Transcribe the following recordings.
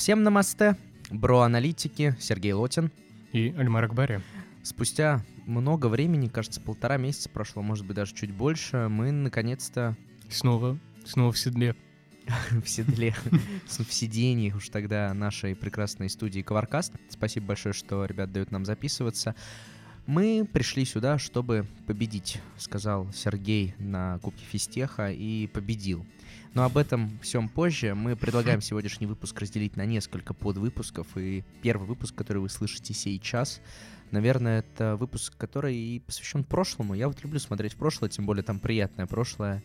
Всем намасте, бро-аналитики, Сергей Лотин и Альмар Акбари. Спустя много времени, кажется, 1,5 месяца прошло, может быть, даже чуть больше, мы наконец-то... Снова в седле. В седле, в сидении уж тогда нашей прекрасной студии Covercast. Спасибо большое, что ребят дают нам записываться. Мы пришли сюда, чтобы победить, сказал Сергей на Кубке Физтеха и победил. Но об этом всем позже. Мы предлагаем сегодняшний выпуск разделить на несколько подвыпусков. И первый выпуск, который вы слышите сейчас, наверное, это выпуск, который и посвящен прошлому. Я вот люблю смотреть в прошлое, тем более там приятное прошлое.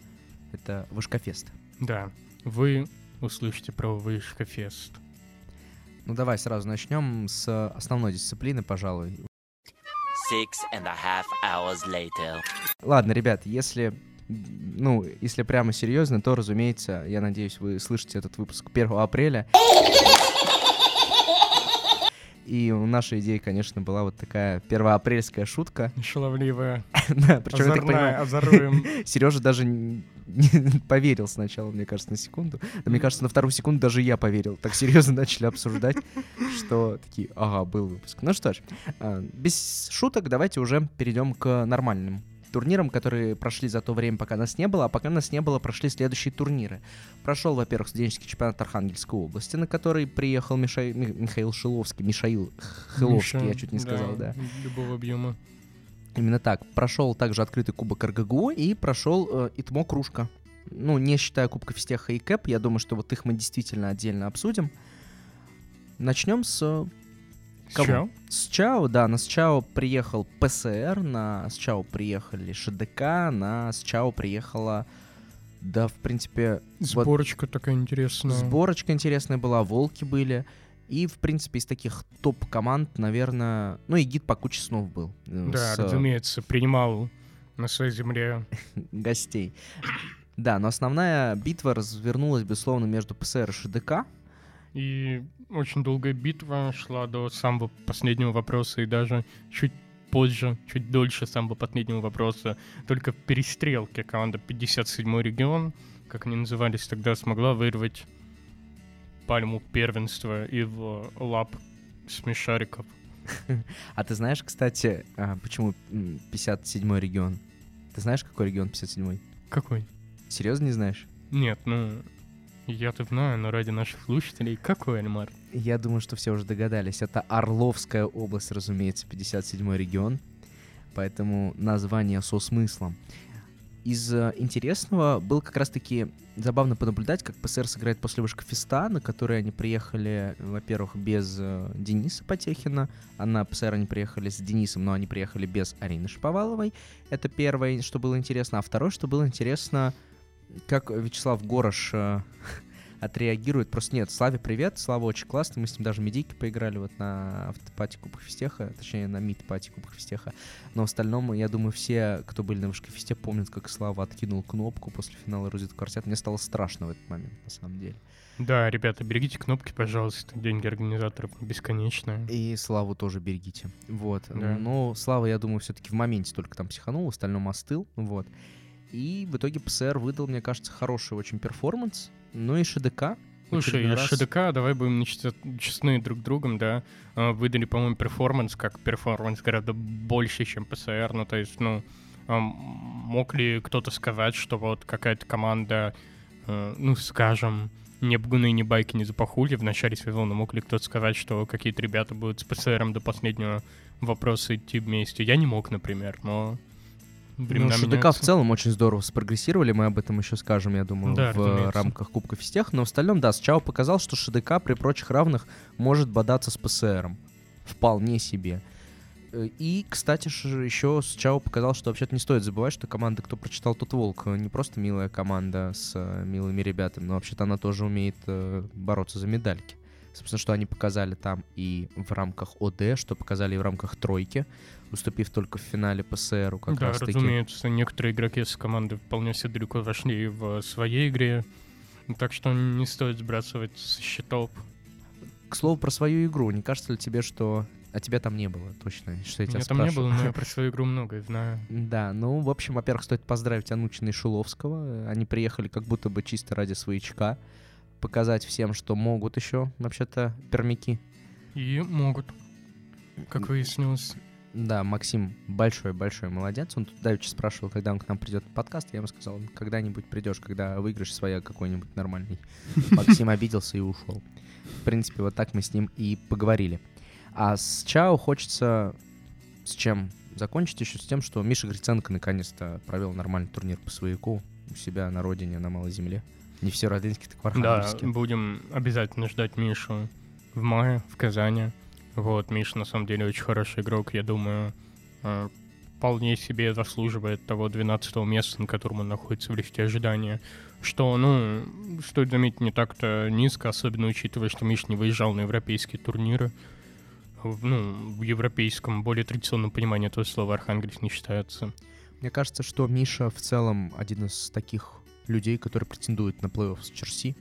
Это Вышкафест. Да, вы услышите про Вышкафест. Ну давай сразу начнем с основной дисциплины, пожалуй. 6.5 hours later. Ладно, ребят, если прямо серьезно, то, разумеется, я надеюсь, вы слышите этот выпуск 1 апреля. И наша идея, конечно, была вот такая первоапрельская шутка. Шаловливая. Да, причем, озорная, я так понимаю, Сережа даже не поверил сначала, мне кажется, на секунду. Да, мне кажется, на вторую секунду даже я поверил. Так серьезно начали обсуждать, что такие, ага, был выпуск. Ну что ж, без шуток давайте уже перейдем к нормальным турнирам, которые прошли за то время, пока нас не было. А пока нас не было, прошли следующие турниры. Прошел, во-первых, студенческий чемпионат Архангельской области, на который приехал Михаил Хиловский, я чуть не сказал, да. Любого объема. Именно так. Прошел также открытый кубок РГГУ и прошел ИТМО Кружка. Ну, не считая Кубка Физтеха и КЭП, я думаю, что вот их мы действительно отдельно обсудим. Начнем с... Кого? С ЧАО, да, на СЧАО приехал ПСР, на СЧАО приехали ШДК, на СЧАО приехала, да, в принципе... Сборочка вот, такая интересная. Сборочка интересная была, волки были, и, в принципе, из таких топ-команд, наверное, ну и гид Паку Чеснов был. Да, разумеется, принимал на своей земле гостей. Да, но основная битва развернулась, безусловно, между ПСР и ШДК. И очень долгая битва шла до самого последнего вопроса и даже чуть позже, чуть дольше самого последнего вопроса. Только в перестрелке команда 57-й регион, как они назывались тогда, смогла вырвать пальму первенства из лап смешариков. А ты знаешь, кстати, почему 57-й регион? Ты знаешь, какой регион 57-й? Какой? Серьезно не знаешь? Нет, я-то знаю, но ради наших слушателей, какой, Альмар? Я думаю, что все уже догадались. Это Орловская область, разумеется, 57-й регион. Поэтому название со смыслом. Из интересного было как раз-таки забавно понаблюдать, как ПСР сыграет после Вышкафеста, на который они приехали, во-первых, без Дениса Потехина, а на ПСР они приехали с Денисом, но они приехали без Арины Шиповаловой. Это первое, что было интересно. А второе, что было интересно... Как Вячеслав Горош отреагирует. Просто нет, Славе привет, Слава очень классный. Мы с ним даже медийки поиграли вот на автопати Кубка Физтеха, точнее на мид-пати Кубка Физтеха. Но в остальном, я думаю, все, кто были на Вышкафесте, помнят, как Слава откинул кнопку после финала «Розетку Квартет». Мне стало страшно в этот момент, на самом деле. Да, ребята, берегите кнопки, пожалуйста. Деньги организаторов бесконечные. И Славу тоже берегите. Вот. Да. Но Слава, я думаю, все-таки в моменте только там психанул, в остальном остыл. Вот. И в итоге ПСР выдал, мне кажется, хороший очень перформанс. Ну и ШДК. Слушай, ШДК, давай будем честны друг другом, да. Выдали, по-моему, перформанс гораздо больше, чем ПСР. Ну, то есть, мог ли кто-то сказать, что вот какая-то команда, скажем, не Бгуны, не Байки, не Запахули в начале сезона, мог ли кто-то сказать, что какие-то ребята будут с ПСРом до последнего вопроса идти вместе? Я не мог, например, но... ШДК в целом очень здорово спрогрессировали, мы об этом еще скажем, я думаю, да, в рамках Кубка Физтех. Но в остальном, да, СЧАО показал, что ШДК при прочих равных может бодаться с ПСРом. Вполне себе. И, кстати, еще СЧАО показал, что вообще-то не стоит забывать, что команда «Кто прочитал, тот волк» не просто милая команда с милыми ребятами, но вообще-то она тоже умеет бороться за медальки. Собственно, что они показали там и в рамках ОД, что показали и в рамках тройки, уступив только в финале ПСРу как раз таки. Да, разумеется, некоторые игроки с команды вполне себе далеко вошли в своей игре, так что не стоит сбрасывать со счетов. К слову, про свою игру, не кажется ли тебе, что... А тебя там не было, точно, что я тебя спрашиваю. Там не было, но я про свою игру многое знаю. Да, в общем, во-первых, стоит поздравить Анучина и Шиловского. Они приехали как будто бы чисто ради своячка. показать всем, что могут еще, вообще-то, пермяки. И могут, как выяснилось. Да, Максим большой-большой молодец. Он тут давеча спрашивал, когда он к нам придет в подкаст. Я ему сказал, когда-нибудь придешь, когда выиграешь своя какой-нибудь нормальный. Максим обиделся и ушел. В принципе, вот так мы с ним и поговорили. А с Чао хочется с чем закончить еще? С тем, что Миша Гриценко наконец-то провел нормальный турнир по свояку у себя на родине, на Малой Земле. Не в Северодвинске, так в Архангельске. Да, будем обязательно ждать Мишу в мае, в Казани. Вот, Миша на самом деле очень хороший игрок, я думаю, вполне себе заслуживает того 12-го места, на котором он находится в листе ожидания. Что, стоит заметить, не так-то низко, особенно учитывая, что Миша не выезжал на европейские турниры. В европейском, более традиционном понимании этого слова Архангельск не считается. Мне кажется, что Миша в целом один из таких людей, которые претендуют на плей-офф с Черси,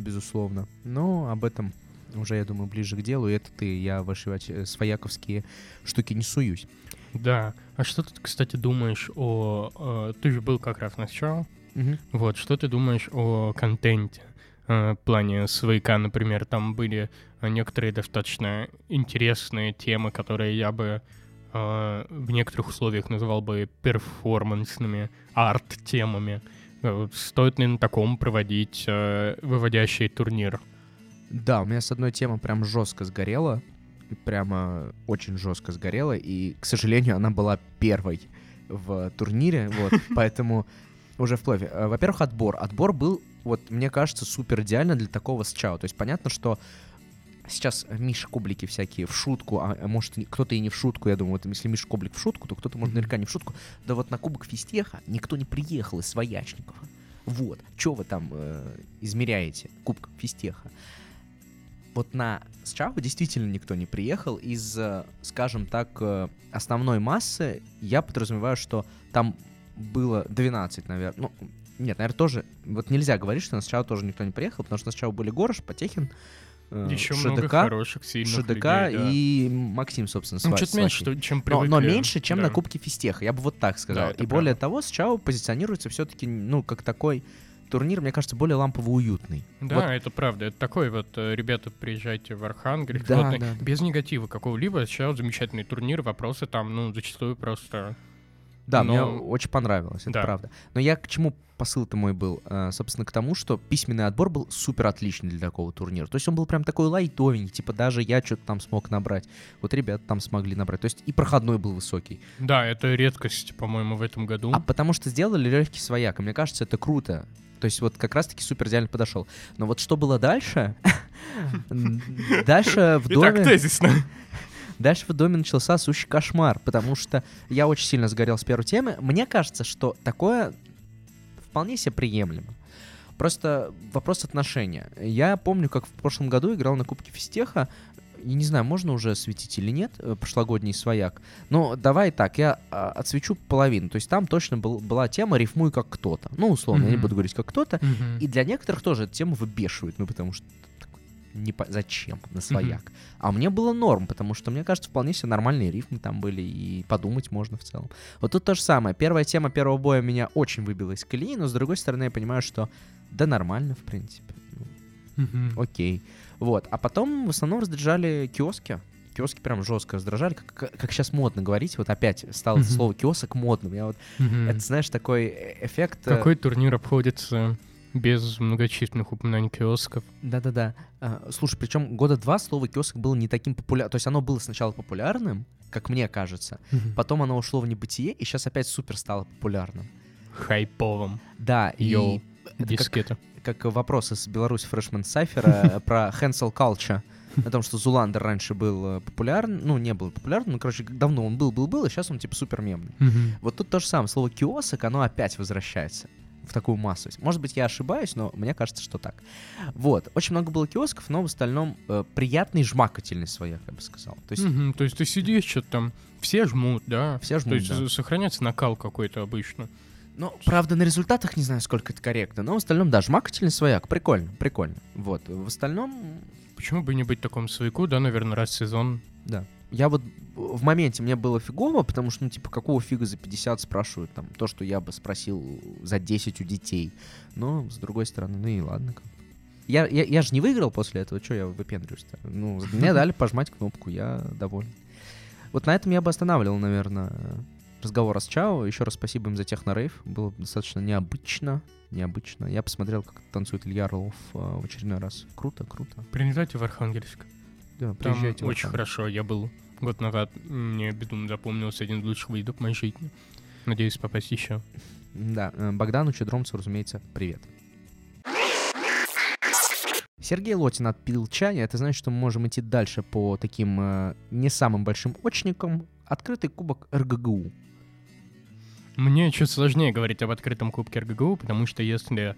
безусловно. Но об этом уже, я думаю, ближе к делу. И это ты, я в ваши свояковские штуки не суюсь. Да. А что ты, кстати, думаешь о... Ты же был как раз на Счау. Угу. Вот, что ты думаешь о контенте? В плане свояка, например, там были некоторые достаточно интересные темы, которые я бы в некоторых условиях называл бы перформансными, арт-темами. Стоит ли на таком проводить выводящий турнир? Да, у меня с одной темой прям жестко сгорело. Прямо очень жестко сгорело. И, к сожалению, она была первой в турнире. Вот, поэтому уже вплавь. Во-первых, отбор. Отбор был, вот, мне кажется, супер идеально для такого счета. То есть понятно, что сейчас Миша Кублики всякие в шутку, а может кто-то и не в шутку, я думаю, вот если Миша Кублик в шутку, то кто-то, может, наверняка не в шутку. Да вот на Кубок Фистеха никто не приехал из своячников. Вот, что вы там измеряете, Кубок Фистеха? Вот на Счау действительно никто не приехал. Из, скажем так, основной массы я подразумеваю, что там было 12, наверное. Ну, нет, наверное, тоже. Вот нельзя говорить, что на Счау тоже никто не приехал, потому что на Счау были Горош, Потехин, еще ШДК, много хороших, сильных ШДК людей, и да. Максим, собственно, с вами. Ну, чуть меньше, чем привыкли. Но меньше, чем да. На Кубке Фистеха, я бы вот так сказал. Да, и правда. Более того, Счау позиционируется все-таки, как такой турнир, мне кажется, более лампово-уютный. Да, вот. Это правда. Это такой вот, ребята, приезжайте в Архангельск. Да, вот, да. Без негатива какого-либо. Сейчас замечательный турнир, вопросы там, зачастую просто... Да, мне очень понравилось, это правда. Но я к чему посыл-то мой был? Собственно, к тому, что письменный отбор был супер отличный для такого турнира. То есть он был прям такой лайтовенький, даже я что-то там смог набрать. Вот ребята там смогли набрать. То есть и проходной был высокий. Да, это редкость, по-моему, в этом году. А потому что сделали легкий свояк, и мне кажется, это круто. То есть вот как раз-таки супер идеально подошел. Но вот что было дальше? Дальше в доме... Итак, тезисно. Дальше в доме начался сущий кошмар, потому что я очень сильно сгорел с первой темы. Мне кажется, что такое вполне себе приемлемо. Просто вопрос отношения. Я помню, как в прошлом году играл на Кубке Фистеха. Я не знаю, можно уже осветить или нет, прошлогодний свояк. Но давай так, я отсвечу половину. То есть там точно была тема «рифмуй как кто-то». Условно, я не буду говорить «как кто-то». И для некоторых тоже эта тема выбешивает, потому что... Зачем на свояк? А мне было норм, потому что, мне кажется, вполне себе нормальные рифмы там были, и подумать можно в целом. Вот тут то же самое. Первая тема первого боя меня очень выбила из колеи, но, с другой стороны, я понимаю, что да нормально, в принципе. Окей. Вот. А потом в основном раздражали киоски. Киоски прям жестко раздражали, как сейчас модно говорить. Вот опять стало слово «киосок» модным. Я вот... Это, знаешь, такой эффект... Какой турнир обходится... Без многочисленных упоминаний киосков. Да-да-да. Слушай, причем года два слово «киосок» было не таким популярным. То есть оно было сначала популярным, как мне кажется, потом оно ушло в небытие, и сейчас опять супер стало популярным. Хайповым. Да, йоу, и дискета. Как вопрос из Беларусь Фрешмен Сайфера про «Cancel Culture». О том, что Зуландер раньше был популярен, не был популярен, давно он был, и сейчас он типа супер мемный. Вот тут то же самое, слово «киосок», оно опять возвращается в такую массу. Может быть, я ошибаюсь, но мне кажется, что так. Вот. Очень много было киосков, но в остальном приятный, жмакательный свояк, я бы сказал. То есть, то есть ты сидишь, что-то там, все жмут, да? Все жмут, То есть сохраняется накал какой-то обычно. Правда, на результатах не знаю, сколько это корректно, но в остальном, да, жмакательный свояк. Прикольно. Вот. В остальном... Почему бы не быть такому свояку, да, наверное, раз в сезон? Да. Я вот в моменте мне было фигово, потому что, какого фига за 50 спрашивают, там, то, что я бы спросил за 10 у детей. Но, с другой стороны, и ладно. Я же не выиграл после этого, что я выпендриваюсь-то? Ну, мне дали пожмать кнопку, я доволен. Вот на этом я бы останавливал, наверное, разговор с Чао. Еще раз спасибо им за техно-рейв. Было достаточно необычно. Я посмотрел, как танцует Илья Орлов в очередной раз. Круто. Приезжайте в Архангельск. Да, приезжайте. Там очень хорошо. Я был год назад. Мне безумно запомнился один из лучших выездов моей жизни. Надеюсь попасть еще. Да, Богдану Чедромцу, разумеется, привет. Сергей Лотин отпил чай, это значит, что мы можем идти дальше по таким не самым большим очникам. Открытый кубок РГГУ. Мне чуть сложнее говорить об открытом кубке РГГУ, потому что если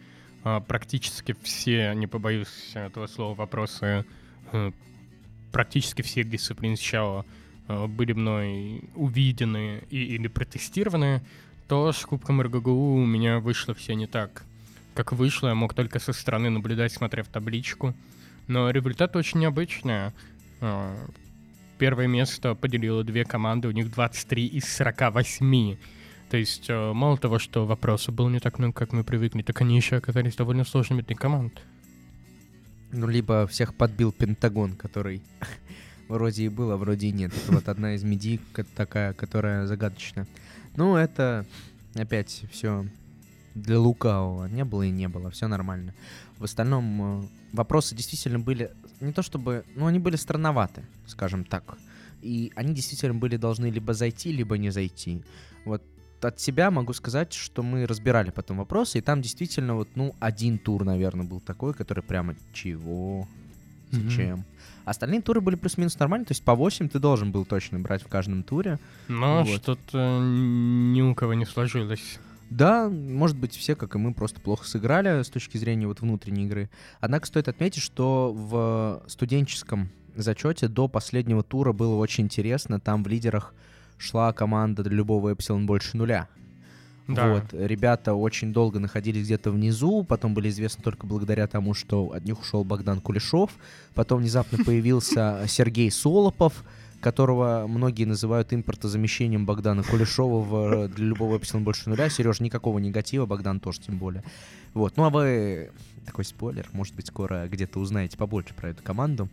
практически все, не побоюсь этого слова, вопросы, практически все дисциплины сначала были мной увидены или протестированы, то с кубком РГГУ у меня вышло все не так. Как вышло, я мог только со стороны наблюдать, смотря в табличку. Но результат очень необычный. Первое место поделило две команды, у них 23 из 48. То есть, мало того, что вопросов было не так много, как мы привыкли, так они еще оказались довольно сложными для команд. Ну, либо всех подбил Пентагон, который вроде и был, а вроде и нет. Это вот одна из медик такая, которая загадочная. Ну, это опять все... для лукавого. Не было. Все нормально. В остальном вопросы действительно были не то чтобы... Ну, они были странноваты, скажем так. И они действительно были должны либо зайти, либо не зайти. Вот от себя могу сказать, что мы разбирали потом вопросы, и там действительно вот, один тур, наверное, был такой, который прямо чего... Зачем? Остальные туры были плюс-минус нормальные, то есть по 8 ты должен был точно брать в каждом туре. Но вот. Что-то ни у кого не сложилось. Да, может быть, все, как и мы, просто плохо сыграли с точки зрения вот внутренней игры. Однако стоит отметить, что в студенческом зачете до последнего тура было очень интересно. Там в лидерах шла команда любого эпсилон больше нуля. Да. Вот, ребята очень долго находились где-то внизу, потом были известны только благодаря тому, что от них ушел Богдан Кулешов, потом внезапно появился Сергей Солопов, которого многие называют импортозамещением Богдана Кулешова для любого эпсилон больше нуля. Сереж, никакого негатива, Богдан тоже тем более. Вот. Ну а вы, такой спойлер, может быть, скоро где-то узнаете побольше про эту команду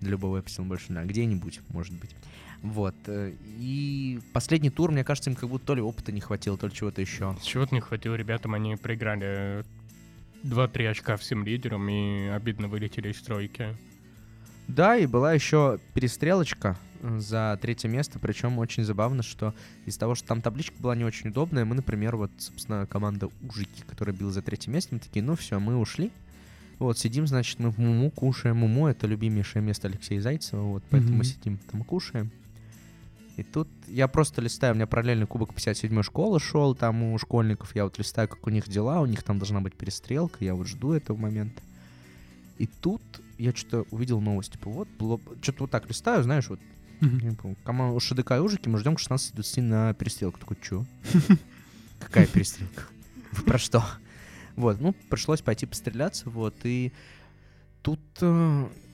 для любого эпсилон больше нуля. Где-нибудь, может быть. Вот. И последний тур, мне кажется, им как будто то ли опыта не хватило, то ли чего-то еще. Чего-то не хватило ребятам, они проиграли 2-3 очка всем лидерам и обидно вылетели из тройки. Да, и была еще перестрелочка за третье место, причем очень забавно, что из-за того, что там табличка была не очень удобная, мы, например, вот, собственно, команда Ужики, которая била за третье место, мы такие, все, мы ушли, вот, сидим, значит, мы в Муму кушаем, Муму — это любимейшее место Алексея Зайцева, вот, поэтому мы сидим, там кушаем, и тут я просто листаю, у меня параллельно кубок 57-й школы шел, там у школьников, я вот листаю, как у них дела, у них там должна быть перестрелка, я вот жду этого момента, и тут я что-то увидел новость, типа, вот, что-то вот так листаю, знаешь, вот, команда ШДК и Ужики, мы ждем к 16:20 на перестрелку. Такой, чё? Какая перестрелка? Вы про что? Вот, пришлось пойти постреляться, вот, и тут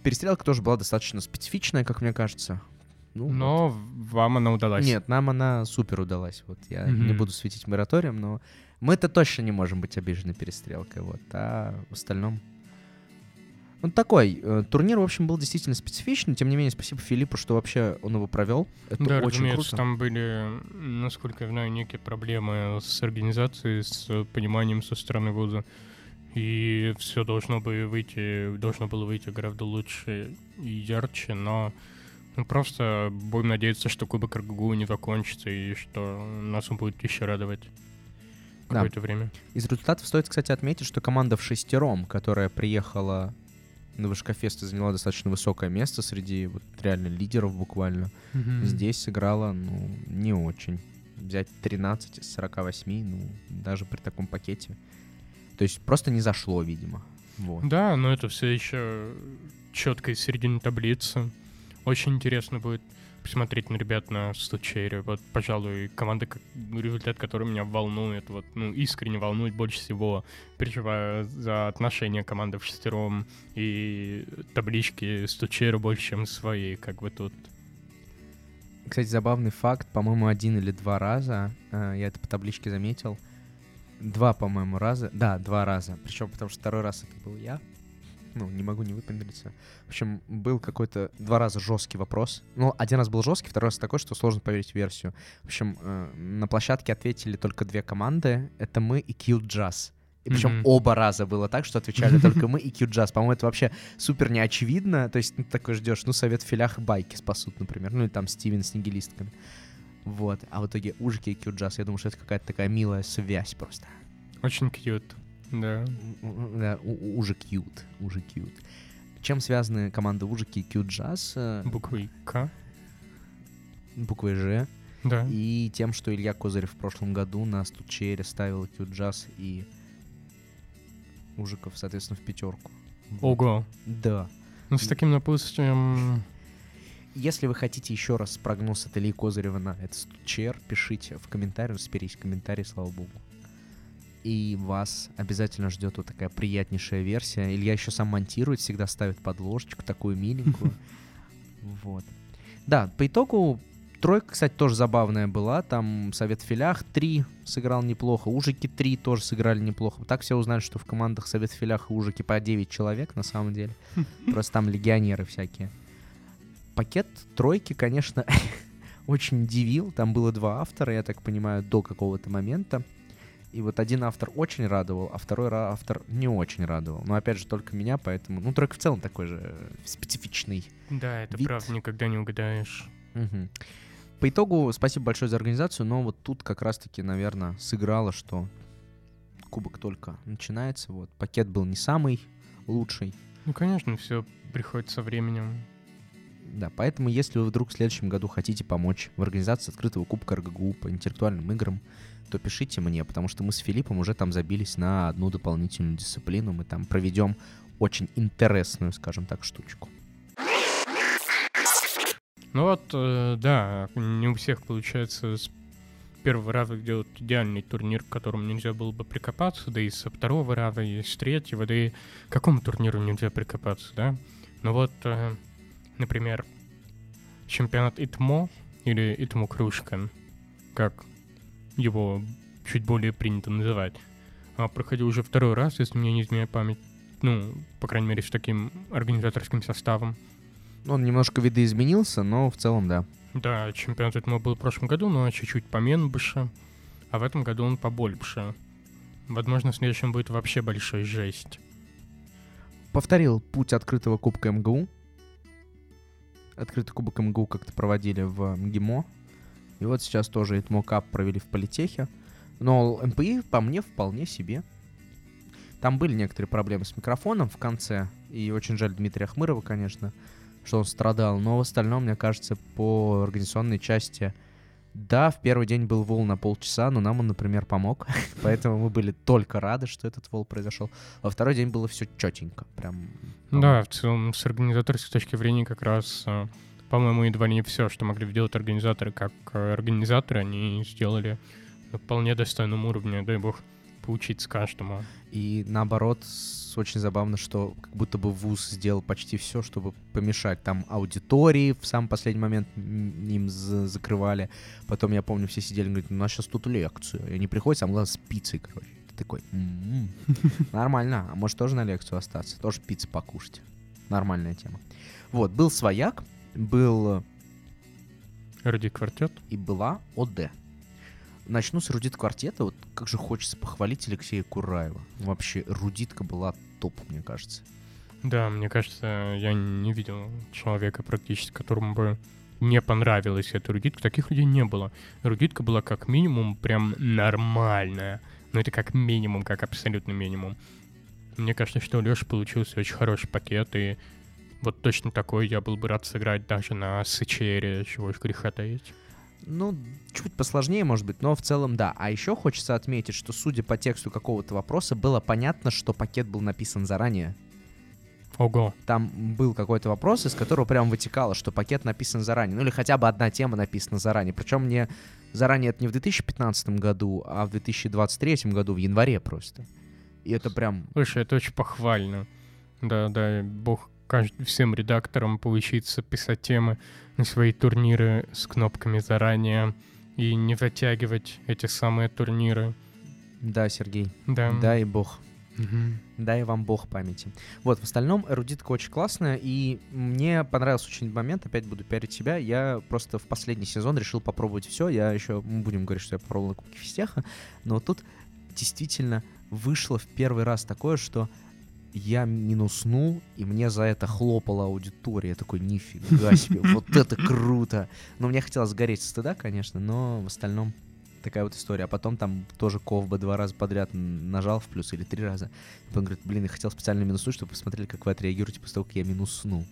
перестрелка тоже была достаточно специфичная, как мне кажется. Но вам она удалась. Нет, нам она супер удалась. Вот я не буду светить мораторием, но мы-то точно не можем быть обижены перестрелкой, вот, а в остальном... Такой турнир, в общем, был действительно специфичный. Тем не менее, спасибо Филиппу, что вообще он его провел. Это да, очень круто. Там были, насколько я знаю, некие проблемы с организацией, с пониманием со стороны вуза. И все должно было выйти гораздо лучше и ярче, но просто будем надеяться, что Кубок РГГУ не закончится и что нас он будет еще радовать. Какое-то время. Из результатов стоит, кстати, отметить, что команда вшестером, которая приехала... на Вышкафест заняла достаточно высокое место среди вот реально лидеров буквально. Здесь сыграла, не очень. Взять 13 из 48, даже при таком пакете. То есть просто не зашло, видимо. Вот. Да, но это все еще четко из середины таблицы. Очень интересно будет посмотреть на ребят на Стучере. Вот, пожалуй, команда, результат которой меня волнует, вот, искренне волнует больше всего. Переживаю за отношения команды вшестером и таблички Стучера больше, чем своей, как бы тут. Кстати, забавный факт, по-моему, один или два раза, я это по табличке заметил, два раза, причем потому что второй раз это был я, ну, не могу не выпендриться. В общем, был какой-то два раза жесткий вопрос. Ну, один раз был жесткий, второй раз такой, что сложно поверить в версию. В общем, на площадке ответили только две команды. Это мы и QJazz. И причем оба раза было так, что отвечали только мы и QJazz. По-моему, это вообще супер неочевидно. То есть, ну, ты такой ждешь, ну, совет в филях и байки спасут, например. Ну, или там Стивен с нигилистками. Вот. А в итоге Ужики и QJazz. Я думаю, что это какая-то такая милая связь просто. Очень кьют. Да. Да, уже кьют. Чем связаны команды Ужики и QJazz? Буквой К. Буквой Ж. Да. И тем, что Илья Козырев в прошлом году на стучере ставил QJazz и Ужиков, соответственно, в пятерку. Ого. Да. Ну, с таким напутствием... Если вы хотите еще раз прогноз от Ильи Козырева на этот стучер, пишите в комментариях, сперись в комментарии, слава богу. И вас обязательно ждет вот такая приятнейшая версия. Илья еще сам монтирует, всегда ставит подложечку, такую миленькую. Вот. Да, по итогу тройка, кстати, тоже забавная была. Там совет в филях 3 сыграл неплохо, Ужики 3 тоже сыграли неплохо. Так все узнали, что в командах совет в филях и Ужики по 9 человек на самом деле. Просто там легионеры всякие. Пакет тройки, конечно, очень удивил. Там было два автора, я так понимаю, до какого-то момента. И вот один автор очень радовал, а второй автор не очень радовал. Но опять же, только меня, поэтому... Ну, тройка в целом такой же специфичный. Да, это вид. Правда, никогда не угадаешь. Угу. По итогу, спасибо большое за организацию, но вот тут как раз-таки, наверное, сыграло, что кубок только начинается. Вот. Пакет был не самый лучший. Ну, конечно, все приходит со временем. Да, поэтому, если вы вдруг в следующем году хотите помочь в организации открытого кубка РГГУ по интеллектуальным играм, то пишите мне, потому что мы с Филиппом уже там забились на одну дополнительную дисциплину. Мы там проведем очень интересную, скажем так, штучку. Ну вот, да, не у всех получается с первого раза делать идеальный турнир, к которому нельзя было бы прикопаться, да и со второго раза, и с третьего, да и к какому турниру нельзя прикопаться, да? Ну вот, например, чемпионат ИТМО или ИТМО-кружка, как его чуть более принято называть. Проходил уже второй раз, если мне не изменяет память. Ну, по крайней мере, с таким организаторским составом. Он немножко видоизменился, но в целом да. Да, чемпионат ИТМО был в прошлом году, но чуть-чуть поменьше. А в этом году он побольше. Возможно, в следующем будет вообще большая жесть. Повторил путь открытого кубка МГУ. Открытый кубок МГУ как-то проводили в МГИМО. И вот сейчас тоже ИТМО Кап провели в Политехе. Но МПИ, по мне, вполне себе. Там были некоторые проблемы с микрофоном в конце. И очень жаль Дмитрия Ахмырова, конечно, что он страдал. Но в остальном, мне кажется, по организационной части... Да, в первый день был вол на полчаса, но нам он, например, помог. Поэтому мы были только рады, что этот вол произошел. Во второй день было все четенько. Прям. Да, в целом, с организаторской точки зрения как раз... По-моему, едва ли не все, что могли делать организаторы, как организаторы, они сделали на вполне достойном уровне, дай бог, поучиться каждому. И наоборот, очень забавно, что как будто бы вуз сделал почти все, чтобы помешать. Там аудитории в самый последний момент им закрывали. Потом, я помню, все сидели и говорят, у нас сейчас тут лекцию. И они приходят, а мы с пиццей, короче. Ты такой, нормально, а может тоже на лекцию остаться, тоже пиццу покушать. Нормальная тема. Вот, был свояк. Был Рудит-квартет и была ОД. Начну с Рудит-квартета. Вот как же хочется похвалить Алексея Кураева. Вообще, Рудитка была топ, мне кажется. Да, мне кажется, я не видел человека практически, которому бы не понравилась эта Рудитка. Таких людей не было. Рудитка была как минимум прям нормальная. Но это как минимум, как абсолютно минимум. Мне кажется, что у Лёши получился очень хороший пакет и... Вот точно такой я был бы рад сыграть даже на сычере, чего ж греха таить. Ну, чуть посложнее, может быть, но в целом да. А еще хочется отметить, что судя по тексту какого-то вопроса, было понятно, что пакет был написан заранее. Ого. Там был какой-то вопрос, из которого прям вытекало, что пакет написан заранее. Ну или хотя бы одна тема написана заранее. Причем не заранее это не в 2015 году, а в 2023 году, в январе просто. И это прям... Слушай, это очень похвально. Да, бог... Всем редакторам получится писать темы на свои турниры с кнопками заранее и не затягивать эти самые турниры. Да, Сергей. Да, дай бог. Дай вам Бог памяти. Вот, в остальном эрудитка очень классная, и мне понравился очень момент, опять буду пиарить себя, я просто в последний сезон решил попробовать все, я еще, мы будем говорить, что я попробовал на Кубке Физтеха, но тут действительно вышло в первый раз такое, что я минуснул, и мне за это хлопала аудитория. Я такой, нифига себе, вот это круто! Но мне хотелось сгореть со стыда, конечно, но в остальном такая вот история. А потом там тоже Ковба 2 раза подряд нажал в плюс или 3 раза. И он говорит, блин, я хотел специально минуснуть, чтобы посмотрели, как вы отреагируете после того, как я минуснул.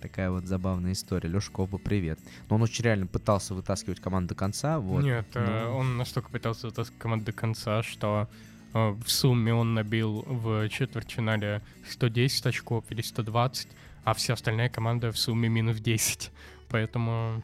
Такая вот забавная история. Лёша Ковба, привет. Но он очень реально пытался вытаскивать команду до конца. Вот. Нет, но он настолько пытался вытаскивать команду до конца, что в сумме он набил в четвертьфинале 110 очков или 120, а вся остальная команда в сумме минус 10. Поэтому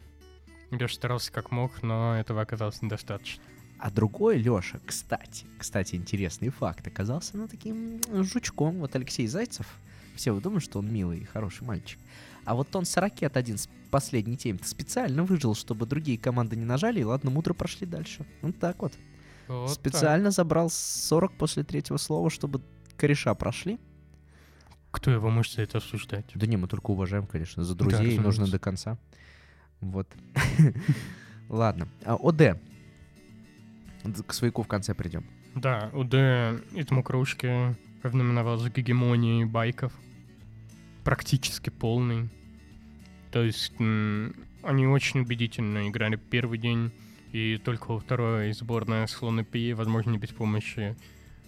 Лёша старался как мог, но этого оказалось недостаточно. А другой Лёша, кстати, интересный факт, оказался таким жучком. Вот Алексей Зайцев, все вы думаете, что он милый и хороший мальчик. А вот он с ракет один с последней темы специально выжил, чтобы другие команды не нажали, и ладно, мудро прошли дальше. Вот так вот. Вот специально так. Забрал 40 после 3-го слова, чтобы кореша прошли. Кто его может за это осуждать? Да не, мы только уважаем, конечно. За друзей да, нужно до конца. Вот. Ладно. ОД. К свояку в конце придем. Да, ОД этому кружке равноминовал за гегемонией байков. Практически полный. То есть они очень убедительно играли первый день, и только во второй сборная Слонопии, возможно, без помощи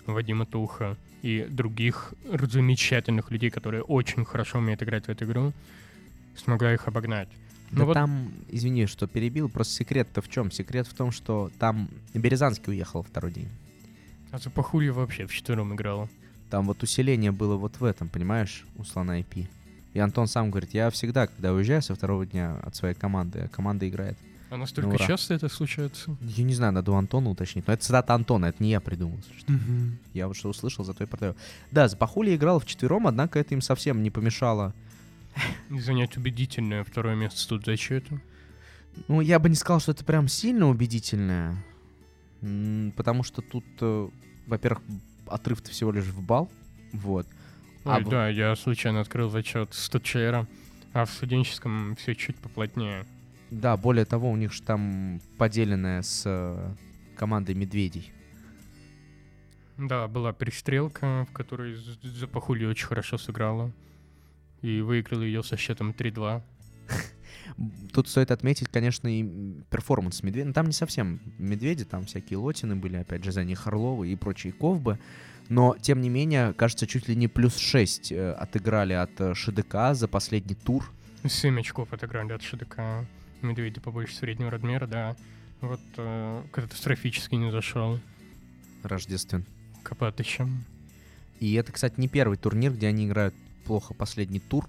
Вадима Туха и других замечательных людей, которые очень хорошо умеют играть в эту игру, смогла их обогнать. Да вот там, извини, что перебил, просто секрет-то в чем? Секрет в том, что там Березанский уехал второй день. А Запахулья вообще вчетвером играл. Там вот усиление было вот в этом, понимаешь, у Слонопии. И Антон сам говорит, я всегда, когда уезжаю со второго дня от своей команды, команда играет. А настолько часто это случается? Я не знаю, надо у Антона уточнить. Но это цитата Антона, это не я придумал. Я вот что услышал, зато и продаю. Да, Запахули играл вчетвером, однако это им совсем не помешало занять убедительное второе место тут за счету. Ну, я бы не сказал, что это прям сильно убедительное. Потому что тут, во-первых, отрыв-то всего лишь в балл. Вот. Да, я случайно открыл зачет с Тутчера, а в студенческом все чуть поплотнее. Да, более того, у них же там поделенная с командой «Медведей». Да, была перестрелка, в которой Запахули очень хорошо сыграла. И выиграла ее со счетом 3-2. Тут стоит отметить, конечно, и перформанс «Медведя». Но там не совсем «Медведи», там всякие Лотины были, опять же, за них Орловы и прочие Ковбы. Но, тем не менее, кажется, чуть ли не плюс 6 отыграли от ШДК за последний тур. 7 очков отыграли от ШДК. Медведи побольше среднего размера, да. Вот катастрофически не зашел. Рождествен. Копатыщем. И это, кстати, не первый турнир, где они играют плохо последний тур.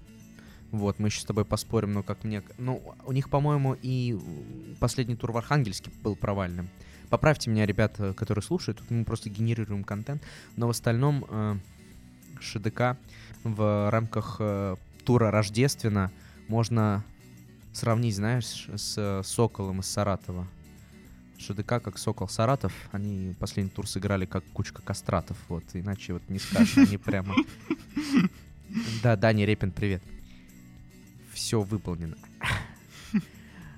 Вот, мы еще с тобой поспорим, но как мне... Ну, у них, по-моему, и последний тур в Архангельске был провальным. Поправьте меня, ребята, которые слушают. Тут мы просто генерируем контент. Но в остальном ШДК в рамках тура Рождествена можно... Сравнить, знаешь, с Соколом из Саратова. ШДК как Сокол Саратов. Они последний тур сыграли как кучка кастратов. Вот, иначе вот не скажешь, они прямо... Да, Даня Репин, привет. Все выполнено.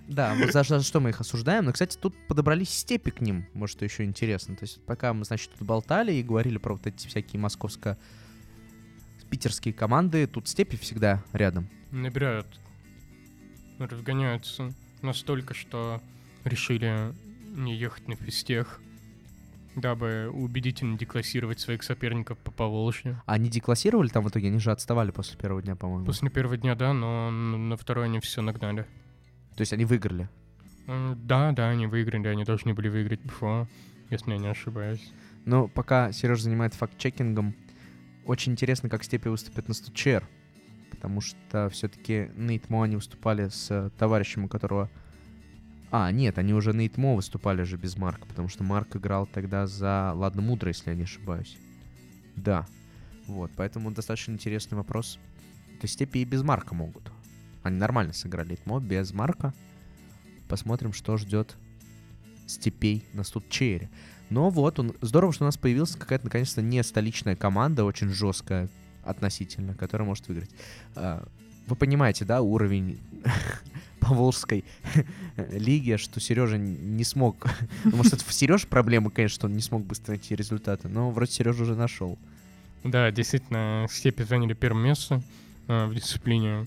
Да, вот за что мы их осуждаем. Но, кстати, тут подобрались степи к ним. Может, еще интересно. То есть пока мы, значит, тут болтали и говорили про вот эти всякие московско-питерские команды, тут степи всегда рядом. Набирают... разгоняются настолько, что решили не ехать на физтех, дабы убедительно деклассировать своих соперников по Поволжью. Они деклассировали там в итоге? Они же отставали после первого дня, по-моему. После первого дня, да, но на второй они все нагнали. То есть они выиграли? Да, они выиграли, они должны были выиграть БФО, если я не ошибаюсь. Но пока Сережа занимает факт-чекингом, очень интересно, как степи выступят на стучер. Потому что все-таки на ИТМО они выступали с товарищем, у которого... А, нет, они уже на ИТМО выступали же без Марка, потому что Марк играл тогда за «Ладно, мудро», если я не ошибаюсь. Да. Вот, поэтому достаточно интересный вопрос. То есть степи и без Марка могут. Они нормально сыграли ИТМО без Марка. Посмотрим, что ждет степей нас тут черри. Но вот он, здорово, что у нас появилась какая-то, наконец-то, не столичная команда, очень жесткая относительно, которая может выиграть. Вы понимаете, да, уровень Поволжской лиги, что Сережа не смог... Может, это в Сереже проблема, конечно, что он не смог быстро найти результаты, но вроде Сережа уже нашел. Да, действительно, степи заняли первое место в дисциплине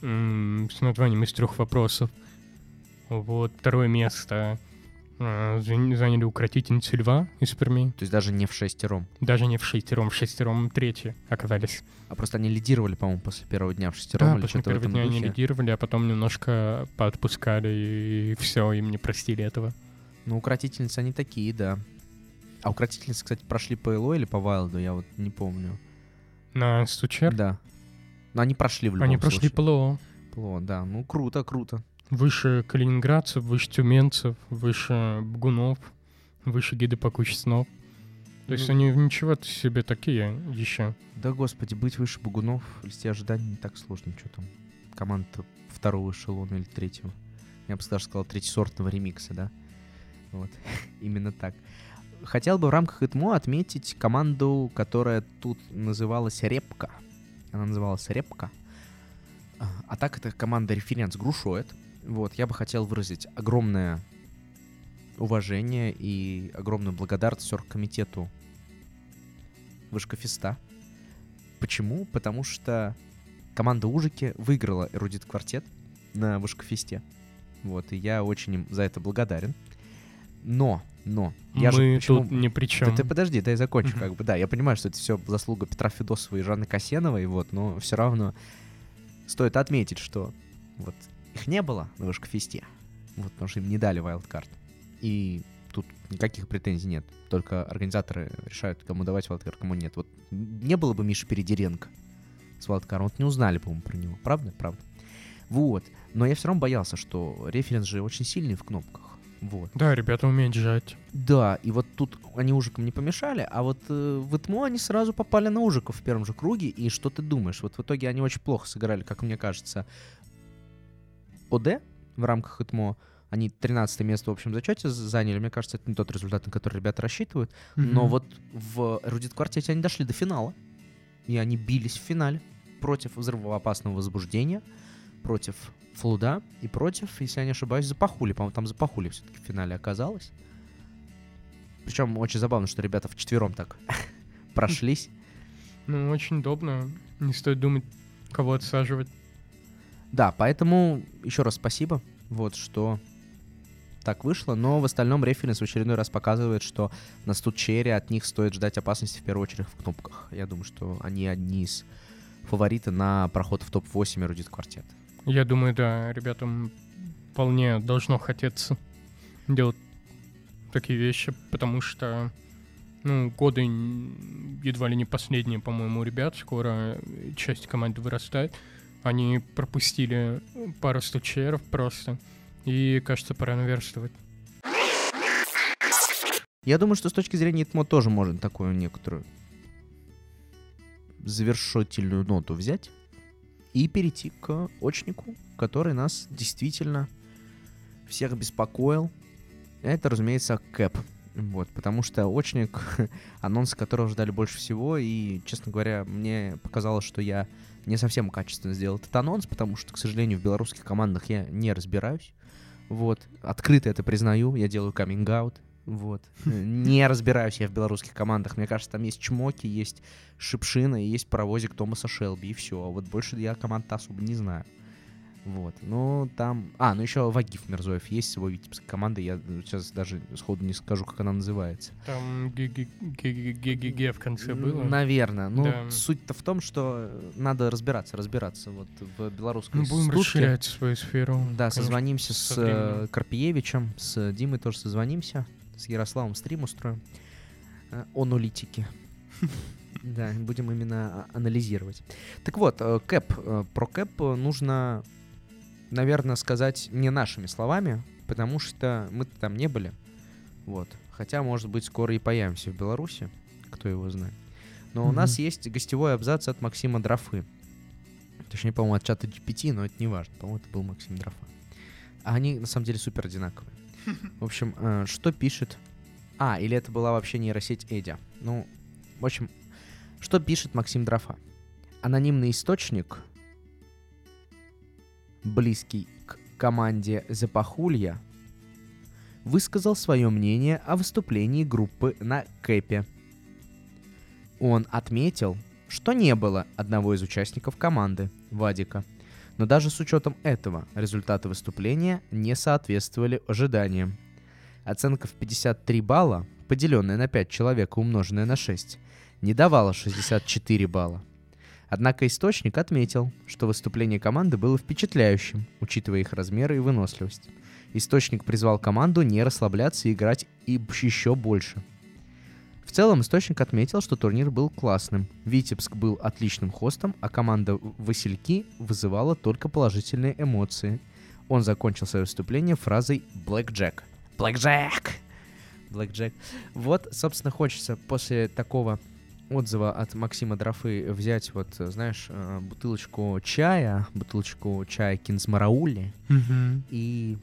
с названием «Из трех вопросов». Вот, второе место заняли укротительницы льва из Перми. То есть даже не в шестером? Даже не в шестером, в шестером третьи оказались. А просто они лидировали, по-моему, после первого дня в шестером? Да, или после первого дня они лидировали, а потом немножко поотпускали, и все, им не простили этого. Ну, укротительницы они такие, да. А укротительницы, кстати, прошли по Эло или по Вайлду, я вот не помню. На Стучер? Да. Но они прошли в любом случае. Они прошли ПЛО. ПЛО, да. Ну, круто, круто. Выше калининградцев, выше тюменцев, выше бгунов, выше гиды по куче снов. То есть они ничего-то себе такие еще. Да, господи, быть выше бгунов, листе ожиданий не так сложно, что там. Команда второго эшелона или третьего. Я бы даже сказал, третьесортного ремикса, да? Вот, именно так. Хотел бы в рамках ИТМО отметить команду, которая тут называлась «Репка». Она называлась «Репка». А так это команда «Референс Грушоет». Вот, я бы хотел выразить огромное уважение и огромную благодарность оргкомитету Вышкафеста. Почему? Потому что команда «Ужики» выиграла «Эрудит-квартет» на Вышкафесте. Вот, и я очень им за это благодарен. Но... Я мы же, почему... тут ни при чем. Да ты подожди, дай закончу. Как бы, да, я понимаю, что это все заслуга Петра Федосова и Жанны Касеновой, вот, но все равно стоит отметить, что вот их не было на Вышкафесте, вот, потому что им не дали вайлдкарт. И тут никаких претензий нет. Только организаторы решают, кому давать вайлдкарт, кому нет. Вот не было бы Миши Передеренко с вайлдкартом, вот не узнали, по-моему, про него. Правда? Правда. Вот. Но я все равно боялся, что референс же очень сильный в кнопках. Вот. Да, ребята умеют жать. Да, и вот тут они Ужикам не помешали, а вот в ИТМО они сразу попали на Ужиков в первом же круге, и что ты думаешь? Вот в итоге они очень плохо сыграли, как мне кажется. ОД в рамках ИТМО, они 13 место в общем зачете заняли, мне кажется, это не тот результат, на который ребята рассчитывают, но вот в «Эрудит-квартете» они дошли до финала, и они бились в финале против взрывоопасного возбуждения, против Флуда и против, если я не ошибаюсь, Запахули. По-моему, там Запахули все-таки в финале оказалось. Причем очень забавно, что ребята вчетвером так прошлись. Ну, очень удобно. Не стоит думать, кого отсаживать. Да, поэтому еще раз спасибо, вот, что так вышло. Но в остальном референс в очередной раз показывает, что нас тут черри, от них стоит ждать опасности в первую очередь в кнопках. Я думаю, что они одни из фаворитов на проход в топ-8 «Эрудит-квартет». Я думаю, да, ребятам вполне должно хотеться делать такие вещи, потому что, ну, годы едва ли не последние, по-моему, у ребят. Скоро часть команды вырастает. Они пропустили пару стучеров просто. И, кажется, пора наверстывать. Я думаю, что с точки зрения ИТМО тоже можно такую некоторую завершительную ноту взять. И перейти к очнику, который нас действительно всех беспокоил. Это, разумеется, КЭП. Вот, потому что очник, анонс которого ждали больше всего. И, честно говоря, мне показалось, что я не совсем качественно сделал этот анонс, потому что, к сожалению, в белорусских командах я не разбираюсь. Вот, открыто это признаю, я делаю каминг-аут. Вот. Не разбираюсь я в белорусских командах. Мне кажется, там есть Чмоки, есть Шипшина и есть паровозик Томаса Шелби, и все. А вот больше я команд-то особо не знаю. Вот. Ну, там... А, ну еще Вагиф Мирзоев есть с его витебской командой. Я сейчас даже сходу не скажу, как она называется. Там ГГГ в конце было. Наверное. Ну, да. Суть-то в том, что надо разбираться вот в белорусской студке. Мы будем расширять свою сферу. Да, конечно, созвонимся с Карпиевичем, с Димой тоже созвонимся. С Ярославом стрим устроим. Онолитики. Да, будем именно анализировать. Так вот, КЭП. Про КЭП нужно, наверное, сказать не нашими словами, потому что мы-то там не были. Вот. Хотя, может быть, скоро и появимся в Беларуси. Кто его знает. Но у нас есть гостевой абзац от Максима Дрофы. Точнее, по-моему, от чата GPT, но это не важно. По-моему, это был Максим Дрофа. А они, на самом деле, супер одинаковые. В общем, что пишет... А, или это была вообще нейросеть Эдя. Ну, в общем, что пишет Максим Дрофа? Анонимный источник, близкий к команде Запахулья, высказал свое мнение о выступлении группы на КЭПе. Он отметил, что не было одного из участников команды, Вадика. Но даже с учетом этого результаты выступления не соответствовали ожиданиям. Оценка в 53 балла, поделенная на 5 человек и умноженная на 6, не давала 64 балла. Однако источник отметил, что выступление команды было впечатляющим, учитывая их размеры и выносливость. Источник призвал команду не расслабляться и играть еще больше. В целом, источник отметил, что турнир был классным. Витебск был отличным хостом, а команда «Васильки» вызывала только положительные эмоции. Он закончил свое выступление фразой «Блэкджек». Блэкджек! Блэкджек. Вот, собственно, хочется после такого отзыва от Максима Дрофы взять, вот, знаешь, бутылочку чая Кинзмараули и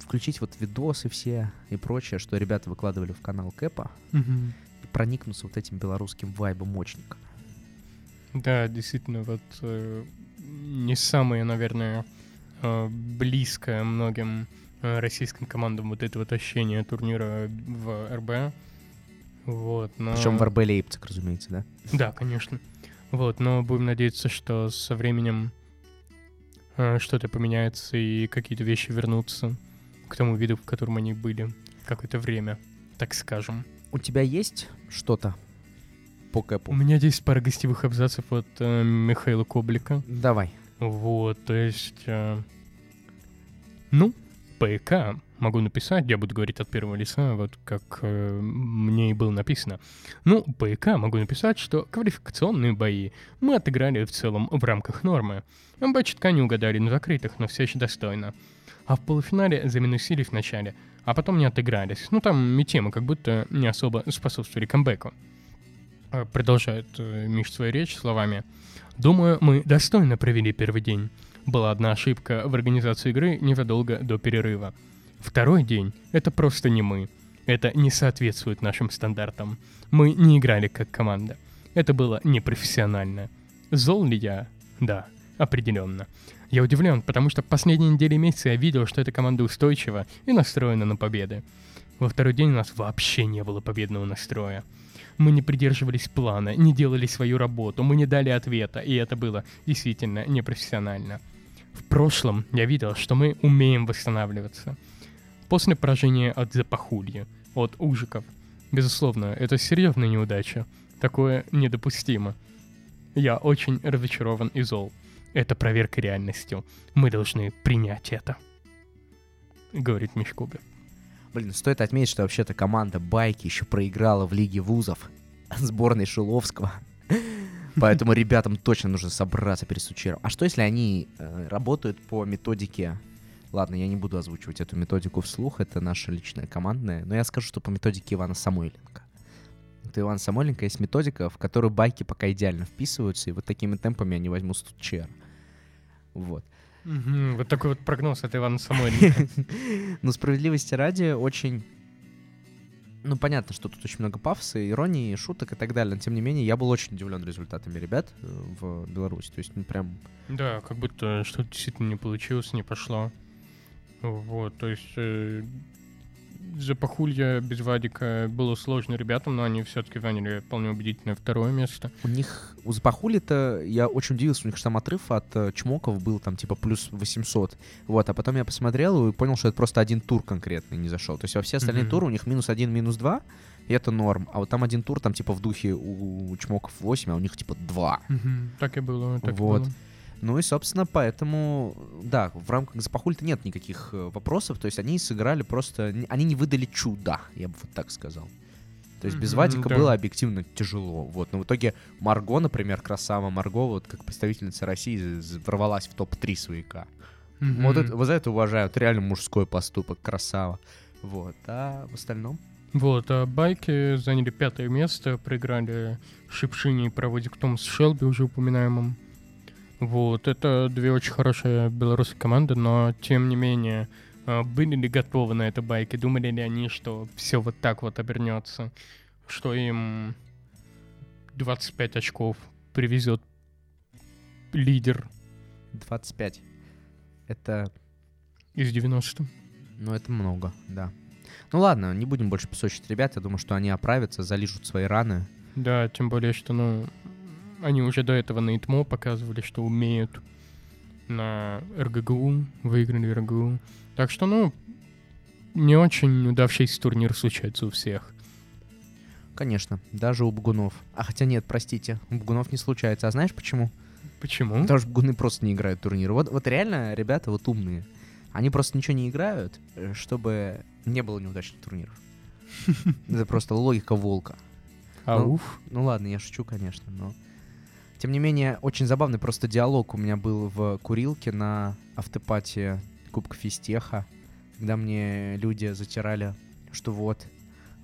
включить вот видосы все и прочее, что ребята выкладывали в канал Кэпа, и проникнуться вот этим белорусским вайбом мощника. Да, действительно, вот не самое, наверное, близкое многим российским командам вот это вот ощущение турнира в РБ. Вот, но... Причем в РБ Лейпциг, разумеется, да? Да, конечно. Вот, но будем надеяться, что со временем что-то поменяется и какие-то вещи вернутся к тому виду, в котором они были какое-то время, так скажем. У тебя есть что-то по Кэпу? У меня есть пара гостевых абзацев от Михаила Коблика. Давай. Вот, то есть... Ну, ПК... Могу написать, я буду говорить от первого лица, вот как мне и было написано. Ну, ПК могу написать, что квалификационные бои мы отыграли в целом в рамках нормы. Бачитка не угадали на закрытых, но все еще достойно. А в полуфинале заминусили в начале, а потом не отыгрались. Ну, там и темы как будто не особо способствовали камбэку. Продолжает Миш свою речь словами. «Думаю, мы достойно провели первый день. Была одна ошибка в организации игры незадолго до перерыва. Второй день — это просто не мы. Это не соответствует нашим стандартам. Мы не играли как команда. Это было непрофессионально. Зол ли я? Да, определенно. Я удивлен, потому что последние недели и месяцы я видел, что эта команда устойчива и настроена на победы. Во второй день у нас вообще не было победного настроя. Мы не придерживались плана, не делали свою работу, мы не дали ответа, и это было действительно непрофессионально. В прошлом я видел, что мы умеем восстанавливаться. После поражения от Запахулья, от Ужиков. Безусловно, это серьезная неудача. Такое недопустимо. Я очень разочарован и зол. Это проверка реальностью. Мы должны принять это», — говорит Миш Коблик. Блин, стоит отметить, что вообще-то команда «Байки» еще проиграла в Лиге вузов сборной Шиловского. Поэтому ребятам точно нужно собраться перед Сучером. А что, если они работают по методике... Ладно, я не буду озвучивать эту методику вслух, это наша личная, командная. Но я скажу, что по методике Ивана Самойленко. У Ивана Самойленко есть методика, в которую байки пока идеально вписываются, и вот такими темпами они возьмут Стучер. Вот. Угу, вот такой вот прогноз от Ивана Самойленко. Ну, справедливости ради, очень... Ну, понятно, что тут очень много пафоса, иронии, шуток и так далее. Но, тем не менее, я был очень удивлен результатами ребят в Беларуси. То есть, ну, прям... Да, как будто что-то действительно не получилось, не пошло. Вот, то есть Запахулья без Вадика было сложно ребятам, но они все-таки заняли вполне убедительное второе место. У Запахули-то, я очень удивился, у них же там отрыв от Чмоков был там типа плюс 800. Вот, а потом я посмотрел и понял, что это просто один тур конкретный не зашел. То есть во все остальные туры у них минус 1, минус 2, и это норм. А вот там один тур, там типа в духе у Чмоков 8, а у них типа 2. Так и было, так вот. И было. Ну и, собственно, поэтому, да, в рамках Запахульта нет никаких вопросов, то есть они сыграли просто, они не выдали чуда, я бы вот так сказал. То есть без Вадика было объективно тяжело, вот, но в итоге Марго, например, красава Марго, вот как представительница России, ворвалась в топ-3 свояка. Вот за это уважаю, это реально мужской поступок, красава, вот, а в остальном? Вот, а байки заняли 5-е место, проиграли Шипшине и проводик Томас Шелби, уже упоминаемым. Вот, это две очень хорошие белорусские команды, но, тем не менее, Были ли готовы на это байки? Думали ли они, что все вот так вот обернется? Что им 25 очков привезет лидер? 25. Это... Из 90. Ну, это много, да. Ну ладно, не будем больше песочить ребят. Я думаю, что они оправятся, залижут свои раны. Да, тем более, что, они уже до этого на ИТМО показывали, что умеют. На РГГУ, выиграли РГГУ. Так что, не очень удавшийся турнир случается у всех. Конечно, даже у бгунов. А хотя нет, простите, у бгунов не случается. А знаешь почему? Почему? Потому что бгуны просто не играют в турниры. Вот реально ребята вот умные. Они просто ничего не играют, чтобы не было неудачных турниров. Это просто логика волка. Ауф. Ну ладно, я шучу, конечно, но... Тем не менее, очень забавный просто диалог у меня был в курилке на автопате Кубка Физтеха, когда мне люди затирали, что вот,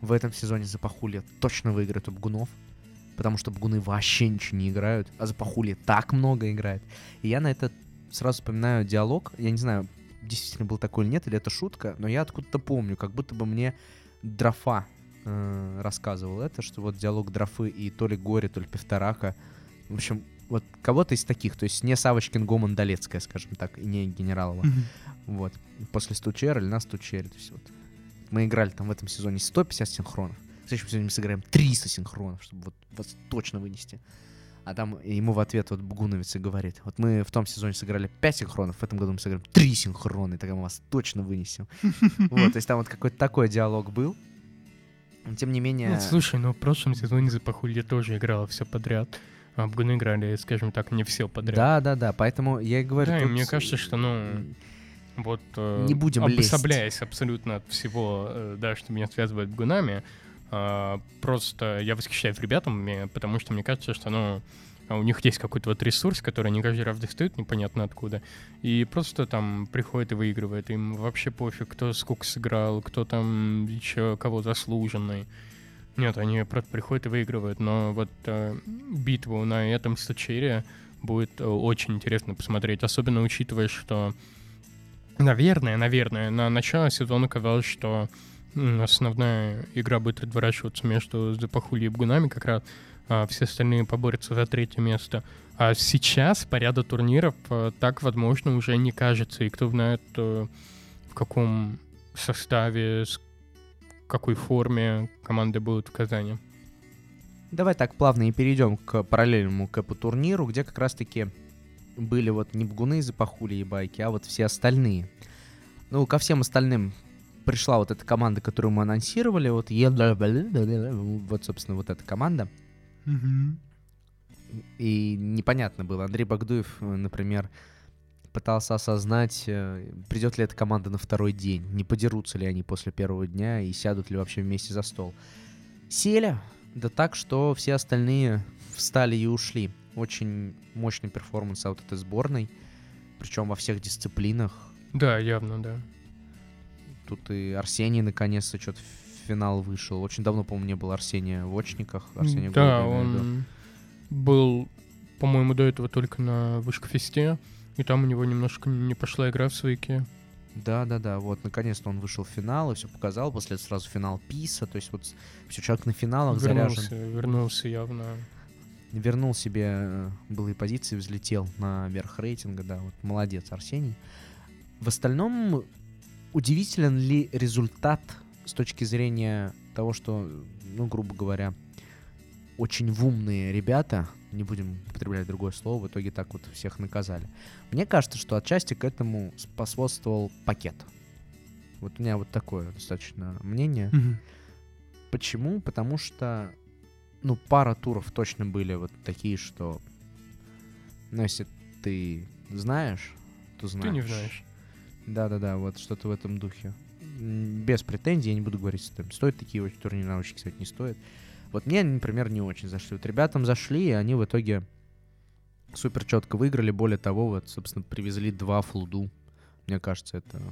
в этом сезоне Запахулья точно выиграет у бгунов, потому что бгуны вообще ничего не играют, а Запахулья так много играет. И я на это сразу вспоминаю диалог, я не знаю, действительно был такой или нет, или это шутка, но я откуда-то помню, как будто бы мне Дрофа рассказывал это, что вот диалог Дрофы и то ли Горе, то ли Певторака. В общем, вот кого-то из таких, то есть не Савочкин, Гоман, Долецкая, скажем так, и не Генералова. Вот. После Стучера, Льна Стучера. То есть вот. Мы играли там в этом сезоне 150 синхронов. В следующем сезоне мы сыграем 300 синхронов, чтобы вот вас точно вынести. А там ему в ответ вот Бугуновец и говорит: вот мы в том сезоне сыграли 5 синхронов, в этом году мы сыграем 3 синхрона, и тогда мы вас точно вынесем. Вот, то есть там вот какой-то такой диалог был. Тем не менее... Нет, слушай, в прошлом сезоне Запахулья тоже играла все подряд. А бгуны играли, скажем так, не все подряд. Да, поэтому я и говорю... Да, и мне кажется, что, вот... Не будем обособляясь лезть абсолютно от всего, да, что меня связывает с бгунами, просто я восхищаюсь ребятам, потому что мне кажется, что, у них есть какой-то вот ресурс, который они каждый раз достают, непонятно откуда, и просто там приходят и выигрывают. Им вообще пофиг, кто сколько сыграл, кто там еще кого заслуженный. Нет, они просто приходят и выигрывают, но вот битву на этом Стучере будет очень интересно посмотреть, особенно учитывая, что, наверное, на начало сезона казалось, что основная игра будет разворачиваться между Запахульей и Бгунами как раз, а все остальные поборются за третье место. А сейчас по ряду турниров так, возможно, уже не кажется, и кто знает, в каком составе, в какой форме команды будут в Казани. Давай так плавно и перейдем к параллельному КП-турниру, где как раз-таки были вот не бгуны из Запахульи и байки, а вот все остальные. Ко всем остальным пришла вот эта команда, которую мы анонсировали. Вот, собственно, вот эта команда. И непонятно было. Андрей Багдуев, например, пытался осознать, придет ли эта команда на второй день, не подерутся ли они после первого дня и сядут ли вообще вместе за стол. Сели, да так, что все остальные встали и ушли. Очень мощный перформанс от этой сборной, причем во всех дисциплинах. Да, явно, да. Тут и Арсений наконец-то что-то в финал вышел. Очень давно, по-моему, не было Арсения в очниках. Арсения да, Голубя, он был, по-моему, до этого только на Вышкафесте. И там у него немножко не пошла игра в свояке. Да, вот, наконец-то он вышел в финал и все показал. После этого сразу финал ПИСа, то есть вот все, человек на финалах заряжен. Вернулся явно. Вернул себе былые позиции, взлетел наверх рейтинга, да, вот молодец Арсений. В остальном, удивителен ли результат с точки зрения того, что, грубо говоря, очень умные ребята, не будем употреблять другое слово, в итоге так вот всех наказали. Мне кажется, что отчасти к этому способствовал пакет. Вот у меня вот такое достаточно мнение. Почему? Потому что, пара туров точно были вот такие, что, если ты знаешь, то знаешь. Ты не знаешь. Да, вот что-то в этом духе. Без претензий, я не буду говорить, что стоит такие турниры на очки, кстати, не стоит. Вот мне, например, не очень зашли. Вот ребятам зашли, и они в итоге супер четко выиграли. Более того, вот, собственно, привезли 2 в Луду. Мне кажется, это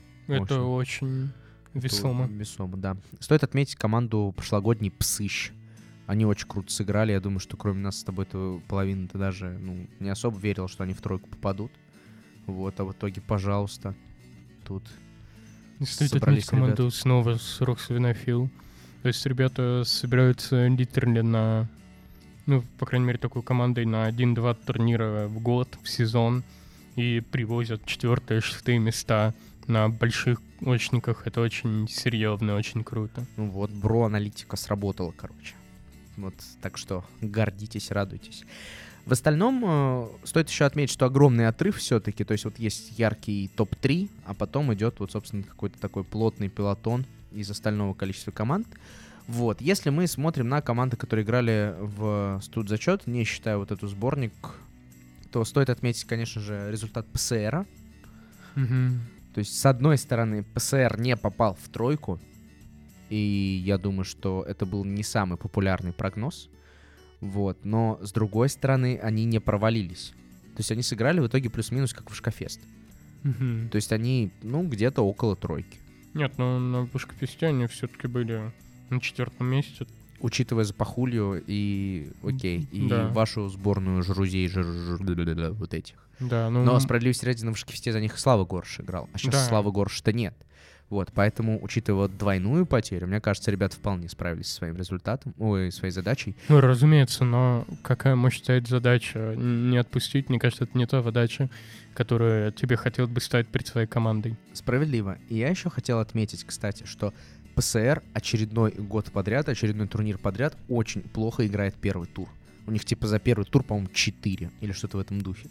очень весомо. Весомо, да. Стоит отметить команду прошлогодней Псыщ. Они очень круто сыграли. Я думаю, что кроме нас с тобой-то половина-то даже не особо верила, что они в тройку попадут. Вот, а в итоге, пожалуйста, тут... Стоит отметить команду ребята. Снова с Roxvinophil. То есть ребята собираются литерально на, ну, по крайней мере, такой командой на 1-2 турнира в год, в сезон, и привозят 4-е, 6-е места на больших очниках. Это очень серьезно, очень круто. Ну вот, бро-аналитика сработала, короче. Вот, так что гордитесь, радуйтесь. В остальном стоит еще отметить, что огромный отрыв все-таки. То есть вот есть яркий топ-3, а потом идет вот, собственно, какой-то такой плотный пелотон из остального количества команд. Вот, если мы смотрим на команды, которые играли в студзачет, не считая вот эту сборник, то стоит отметить, конечно же, результат ПСРа. Mm-hmm. То есть, с одной стороны, ПСР не попал в тройку, и я думаю, что это был не самый популярный прогноз. Вот, но с другой стороны, они не провалились. То есть они сыграли в итоге плюс-минус, как Вышкафест. Mm-hmm. То есть они, ну, где-то около тройки. Нет, но на Вышкафесте они все-таки были на 4-м месте. Учитывая Запахулью и, окей, и да. вашу сборную Жрузей, вот этих. Да, ну... Но справедливости ради, на Вышкафесте за них Слава Горш играл, а сейчас да. Славы Горш-то нет. Вот, поэтому, учитывая двойную потерю, мне кажется, ребята вполне справились со своим результатом, ой, своей задачей. Ну, разумеется, но какая мощь стоит задача? Не отпустить, мне кажется, это не та задача, которая тебе хотел бы ставить перед своей командой. Справедливо. И я еще хотел отметить, кстати, что ПСР очередной год подряд, очередной турнир подряд очень плохо играет первый тур. У них типа за первый тур, по-моему, 4 или что-то в этом духе.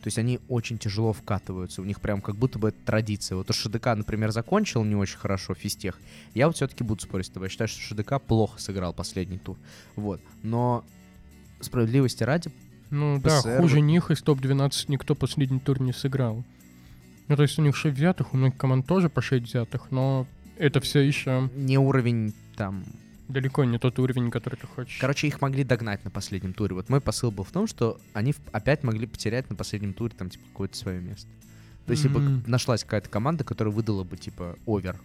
То есть они очень тяжело вкатываются. У них прям как будто бы это традиция. Вот у ШДК, например, закончил не очень хорошо физтех. Я вот все-таки буду спорить с тобой. Я считаю, что ШДК плохо сыграл последний тур. Вот. Но справедливости ради... Ну ПСР... да, хуже них из топ-12 никто последний тур не сыграл. Ну то есть у них 6 взятых, у многих команд тоже по 6 взятых, но это все еще... Не уровень там... Далеко не тот уровень, который ты хочешь. Короче, их могли догнать на последнем туре. Вот мой посыл был в том, что они опять могли потерять на последнем туре там типа какое-то свое место. То есть, если бы нашлась какая-то команда, которая выдала бы типа овер,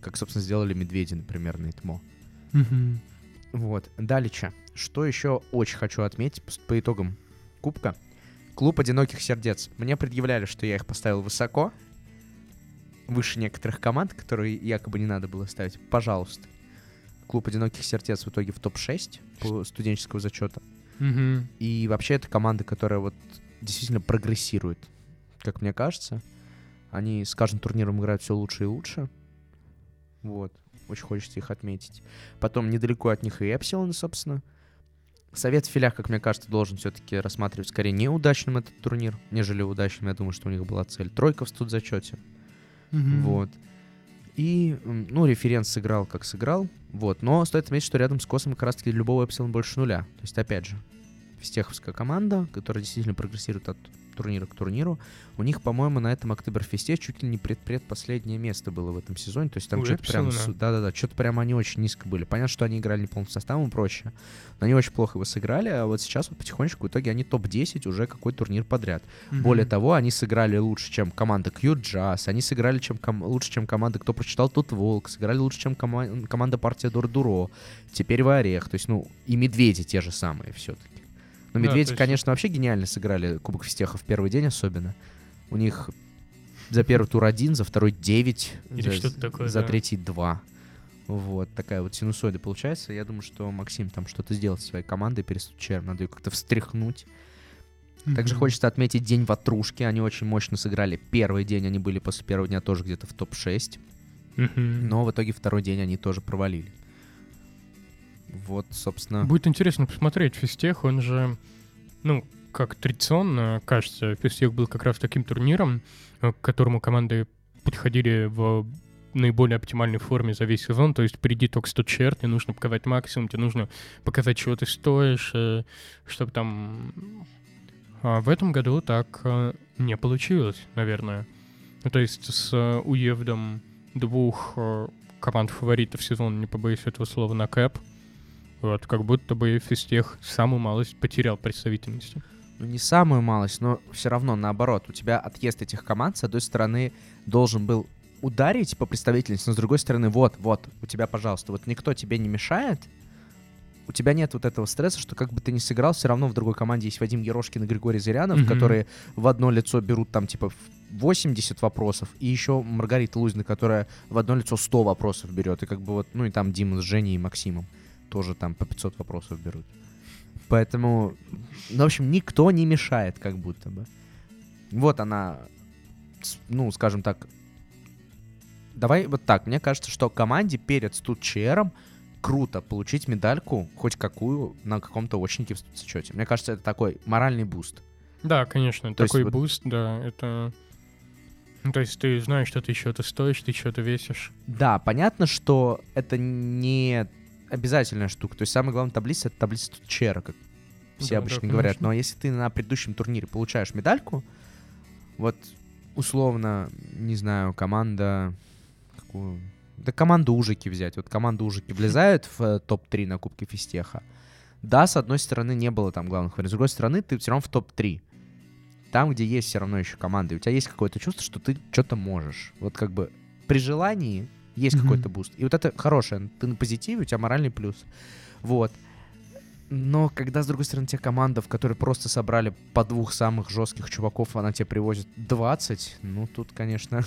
как, собственно, сделали Медведи, например, на ИТМО. Mm-hmm. Вот. Далее. Что еще очень хочу отметить по итогам Кубка? Клуб Одиноких Сердец. Мне предъявляли, что я их поставил высоко, выше некоторых команд, которые якобы не надо было ставить. Пожалуйста. Клуб Одиноких Сердец в итоге в топ-6 по студенческого зачета. Mm-hmm. И вообще это команда, которая вот действительно прогрессирует, как мне кажется. Они с каждым турниром играют все лучше и лучше. Вот. Очень хочется их отметить. Потом недалеко от них и Эпсилон, собственно. Совет в филях, как мне кажется, должен все-таки рассматривать скорее неудачным этот турнир, нежели удачным. Я думаю, что у них была цель тройка в студзачете. Mm-hmm. Вот. И, ну, референс сыграл, как сыграл. Вот. Но стоит отметить, что рядом с Косом как раз-таки любого эпсилона больше 0. То есть, опять же, физтеховская команда, которая действительно прогрессирует от турнира к турниру, у них, по-моему, на этом Октоберфесте чуть ли не предпредпоследнее место было в этом сезоне. То есть там что-то прям... Да-да-да, что-то прям они очень низко были. Понятно, что они играли не полным составом и прочее, но они очень плохо его сыграли, а вот сейчас вот потихонечку в итоге они топ-10 уже какой турнир подряд. Mm-hmm. Более того, они сыграли лучше, чем команда Q-Jazz, они сыграли лучше, чем команда «Кто прочитал, тот волк», сыграли лучше, чем команда «Партия Дур-Дуро», «Теперь в орех», то есть, ну, и «Медведи» те же самые все-таки. Но Медведи, да, конечно, вообще гениально сыграли Кубок Физтеха в первый день особенно. У них за первый тур 1, за второй 9, за третий 2. Вот, такая вот синусоида получается. Я думаю, что Максим там что-то сделал со своей командой перед ЧР. Надо ее как-то встряхнуть. Mm-hmm. Также хочется отметить день ватрушки. Они очень мощно сыграли первый день. Они были после первого дня тоже где-то в топ-6. Mm-hmm. Но в итоге второй день они тоже провалили. Вот, собственно... Будет интересно посмотреть физтех, он же, ну, как традиционно, кажется, физтех был как раз таким турниром, к которому команды подходили в наиболее оптимальной форме за весь сезон, то есть впереди только 100 черт, тебе нужно показать максимум, тебе нужно показать, чего ты стоишь, чтобы там... А в этом году так не получилось, наверное. Ну, то есть с уездом 2 команд-фаворитов сезона, не побоюсь этого слова, на КЭП, вот, как будто бы физтех самую малость потерял представительности. Ну, не самую малость, но все равно наоборот. У тебя отъезд этих команд, с одной стороны, должен был ударить по представительности, но с другой стороны, вот, у тебя, пожалуйста, вот никто тебе не мешает, у тебя нет вот этого стресса, что как бы ты ни сыграл, все равно в другой команде есть Вадим Ерошкин и Григорий Зырянов, mm-hmm. которые в одно лицо берут там типа 80 вопросов, и еще Маргарита Лузина, которая в одно лицо 100 вопросов берет, и как бы вот, ну и там Дима с Женей и Максимом тоже там по 500 вопросов берут. Поэтому, ну, в общем, никто не мешает как будто бы. Вот она, ну, скажем так, давай вот так, мне кажется, что команде перед студ-ЧРом круто получить медальку, хоть какую, на каком-то очнике в студсчете. Мне кажется, это такой моральный буст. Да, конечно, то такой буст, вот... да, это... Ну, то есть ты знаешь, что ты чего-то стоишь, ты чего-то весишь. Да, понятно, что это не обязательная штука. То есть самая главная таблица — это таблица студ-ЧРа, как все да, обычно да, говорят. Но если ты на предыдущем турнире получаешь медальку, вот условно, не знаю, команда... Какую... Да команду Ужики взять. Вот команда Ужики влезает в топ-3 на Кубке Физтеха. Да, с одной стороны, не было там главных вариантов. С другой стороны, ты все равно в топ-3. Там, где есть все равно еще команды. И у тебя есть какое-то чувство, что ты что-то можешь. Вот как бы при желании есть mm-hmm. какой-то буст. И вот это хорошее. Ты на позитиве, у тебя моральный плюс. Вот. Но когда, с другой стороны, тебе команда, в которой просто собрали по двух самых жестких чуваков, она тебе привозит 20, ну, тут, конечно,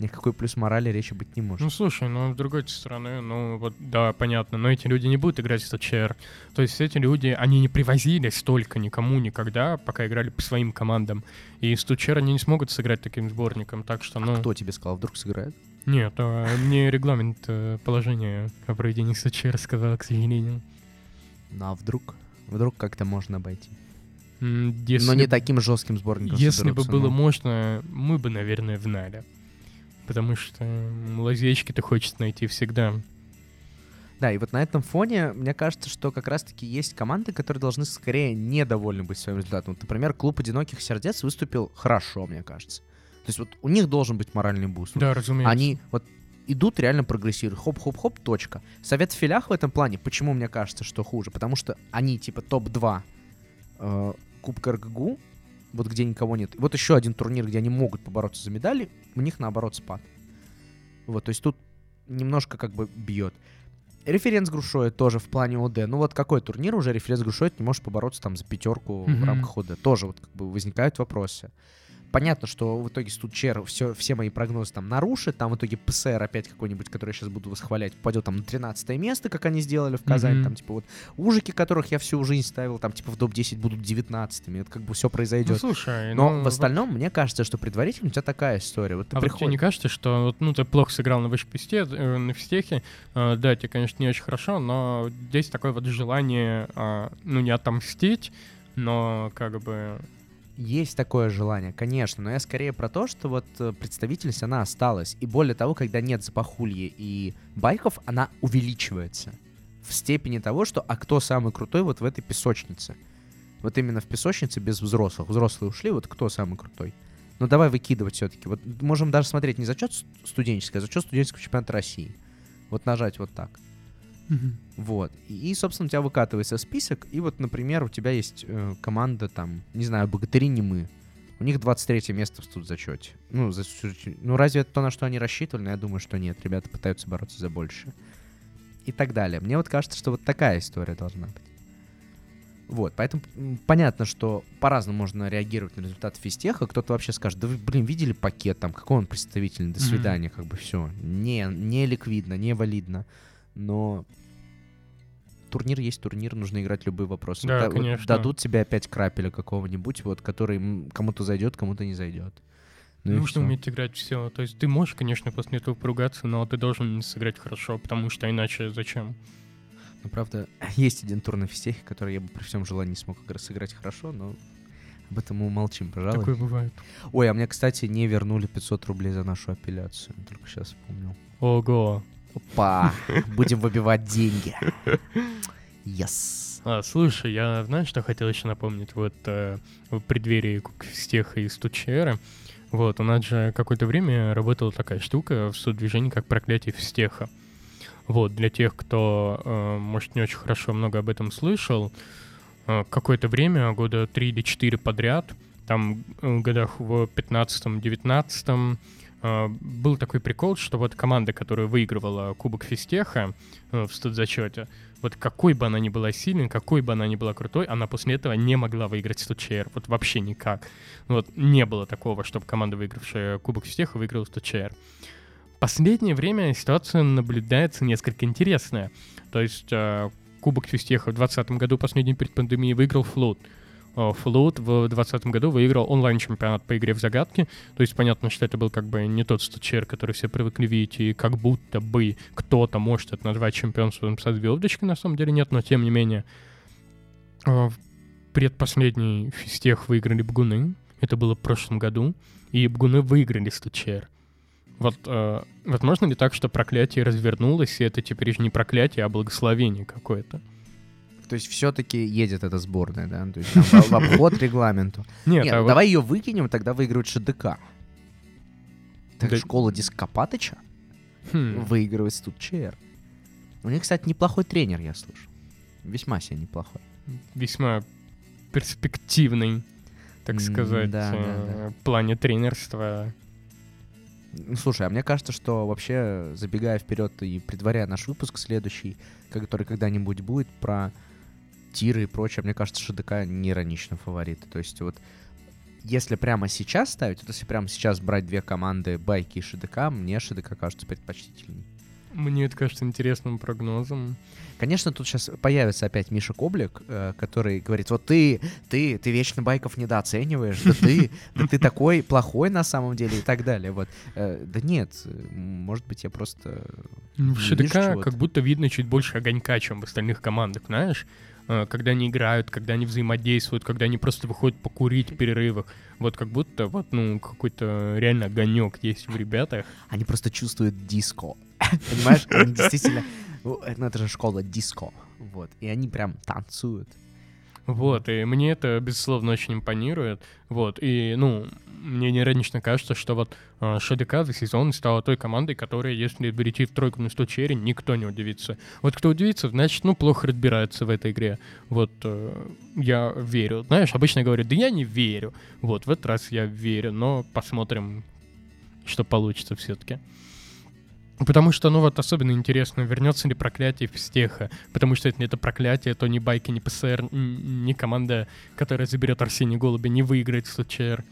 никакой плюс морали речи быть не может. Ну, слушай, ну, с другой стороны, ну, вот, да, понятно, но эти люди не будут играть в СЧР. То есть эти люди, они не привозили столько никому никогда, пока играли по своим командам. И с СЧР они не смогут сыграть таким сборником, так что, ну... А кто тебе сказал, вдруг сыграет? Нет, мне регламент положения о проведении СЧР сказал, к сожалению. Ну а вдруг? Вдруг как-то можно обойти. Если но не таким жестким сборником. Если бы было можно, мы бы, наверное, внали. Потому что лазейки-то хочется найти всегда. Да, и вот на этом фоне, мне кажется, что как раз-таки есть команды, которые должны скорее недовольны быть своим результатом. Вот, например, клуб «Одиноких сердец» выступил хорошо, мне кажется. То есть вот у них должен быть моральный буст. Да, разумеется. Они вот... идут, реально прогрессируют. Хоп-хоп-хоп, точка. Совет в филях в этом плане, почему мне кажется, что хуже? Потому что они типа топ-2 Кубка РГГУ, вот где никого нет. Вот еще один турнир, где они могут побороться за медали, у них наоборот спад. Вот, то есть тут немножко как бы бьет. Референс Грушоя тоже в плане ОД. Ну вот какой турнир уже референс Грушоя, ты не можешь побороться там за пятерку в рамках ОД. Тоже вот как бы возникают вопросы. Понятно, что в итоге студ-ЧР все мои прогнозы там нарушит. Там в итоге ПСР опять какой-нибудь, который я сейчас буду восхвалять, попадет там на 13 место, как они сделали в Казани. Mm-hmm. Там типа вот Ужики, которых я всю жизнь ставил, там типа в топ-10 будут 19-ми. Это как бы все произойдет. Ну, слушай, но в остальном вот... мне кажется, что предварительно у тебя такая история. Вот ты вот тебе не кажется, что вот, ну, ты плохо сыграл на вышписте, на физтехе? Да, тебе, конечно, не очень хорошо, но здесь такое вот желание, ну, не отомстить, но как бы... Есть такое желание, конечно, но я скорее про то, что вот представительность, она осталась. И более того, когда нет запахулья и байков, она увеличивается в степени того, что а кто самый крутой вот в этой песочнице? Вот именно в песочнице без взрослых. Взрослые ушли, вот кто самый крутой? Ну давай выкидывать все-таки. Вот можем даже смотреть не зачет студенческий, а зачет студенческого чемпионата России. Вот нажать вот так. Mm-hmm. Вот. И, собственно, у тебя выкатывается список. И вот, например, у тебя есть команда, там, не знаю, «Богатыри Немы». У них 23 место в студзачете. Ну, разве это то, на что они рассчитывали? Я думаю, что нет. Ребята пытаются бороться за больше. И так далее. Мне вот кажется, что вот такая история должна быть. Вот. Поэтому понятно, что по-разному можно реагировать на результаты физтеха. Кто-то вообще скажет, да вы, блин, видели пакет там? Какой он представительный? До свидания. Mm-hmm. Как бы все. Не ликвидно, не валидно. Но турнир есть турнир, нужно играть любые вопросы. Да, конечно. Дадут тебе опять крапеля какого-нибудь, вот, который кому-то зайдет, кому-то не зайдет. Нужно уметь играть все. То есть ты можешь, конечно, после этого поругаться, но ты должен сыграть хорошо, потому что иначе зачем? Ну, правда, есть один тур на физтехе, который я бы при всем желании смог сыграть хорошо, но об этом мы умолчим, пожалуй. Такое бывает. Ой, а мне, кстати, не вернули 500 рублей за нашу апелляцию. Только сейчас вспомнил. Ого! Опа, будем выбивать деньги. Yes. Слушай, я знаю, что хотел еще напомнить. Вот в преддверии Кубка Физтеха и студ-ЧРа. Вот, у нас же какое-то время работала такая штука в студдвижении, как проклятие Физтеха. Вот, для тех, кто, может, не очень хорошо много об этом слышал, какое-то время, года 3 или 4 подряд, там в годах в 15-19 был такой прикол, что вот команда, которая выигрывала Кубок Физтеха в студзачете, вот какой бы она ни была сильной, какой бы она ни была крутой, она после этого не могла выиграть студчер. Вот вообще никак. Вот не было такого, чтобы команда, выигравшая Кубок Физтеха, выиграла студчер. В последнее время ситуация наблюдается несколько интересная. То есть Кубок Физтеха в 2020 году, последний перед пандемией, выиграл Флот. Флот в 2020 году выиграл онлайн-чемпионат по игре в загадки. То есть понятно, что это был как бы не тот студчер, который все привыкли видеть, и как будто бы кто-то может это назвать чемпионством со звездочкой, на самом деле нет, но тем не менее. Предпоследний физтех выиграли Бгуны, это было в прошлом году, и Бгуны выиграли студчер. Вот возможно ли так, что проклятие развернулось, и это теперь не проклятие, а благословение какое-то? То есть все-таки едет эта сборная, да? То есть там в обход регламенту. Нет, давай ее выкинем, тогда выигрывает ШДК. Так школа Дископатыча выигрывает студчер. У них, кстати, неплохой тренер, я слышал. Весьма себе неплохой. Весьма перспективный, так сказать, в плане тренерства. Слушай, а мне кажется, что вообще, забегая вперед и предваряя наш выпуск следующий, который когда-нибудь будет, про тиры и прочее, мне кажется, ШДК не иронично фавориты. То есть вот если прямо сейчас ставить, вот если прямо сейчас брать две команды Байки и ШДК, мне ШДК кажется предпочтительней. Мне это кажется интересным прогнозом. Конечно, тут сейчас появится опять Миша Коблик, который говорит, вот ты вечно Байков недооцениваешь, да ты такой плохой на самом деле и так далее. Вот. Да нет, может быть, я просто... В ШДК как будто видно чуть больше огонька, чем в остальных командах, знаешь? Когда они играют, когда они взаимодействуют, когда они просто выходят покурить в перерывах. Вот как будто вот, ну, какой-то реально огонек есть в ребятах. Они просто чувствуют диско. Понимаешь, они действительно... Это же школа диско. Вот. И они прям танцуют. Вот, и мне это, безусловно, очень импонирует. Вот, и, ну, мне неиронично кажется, что вот ШДК за сезон стала той командой, которая, если перейти в тройку на студчере, никто не удивится. Вот кто удивится, значит, ну, плохо разбирается в этой игре. Вот, я верю. Знаешь, обычно говорят, да я не верю. Вот, в этот раз я верю, но посмотрим, что получится все-таки. Потому что, ну вот, особенно интересно, вернется ли проклятие Физтеха. Потому что если это проклятие, то ни Байки, ни ПСР, ни команда, которая заберет Арсения Голубя, не выиграет СЧР.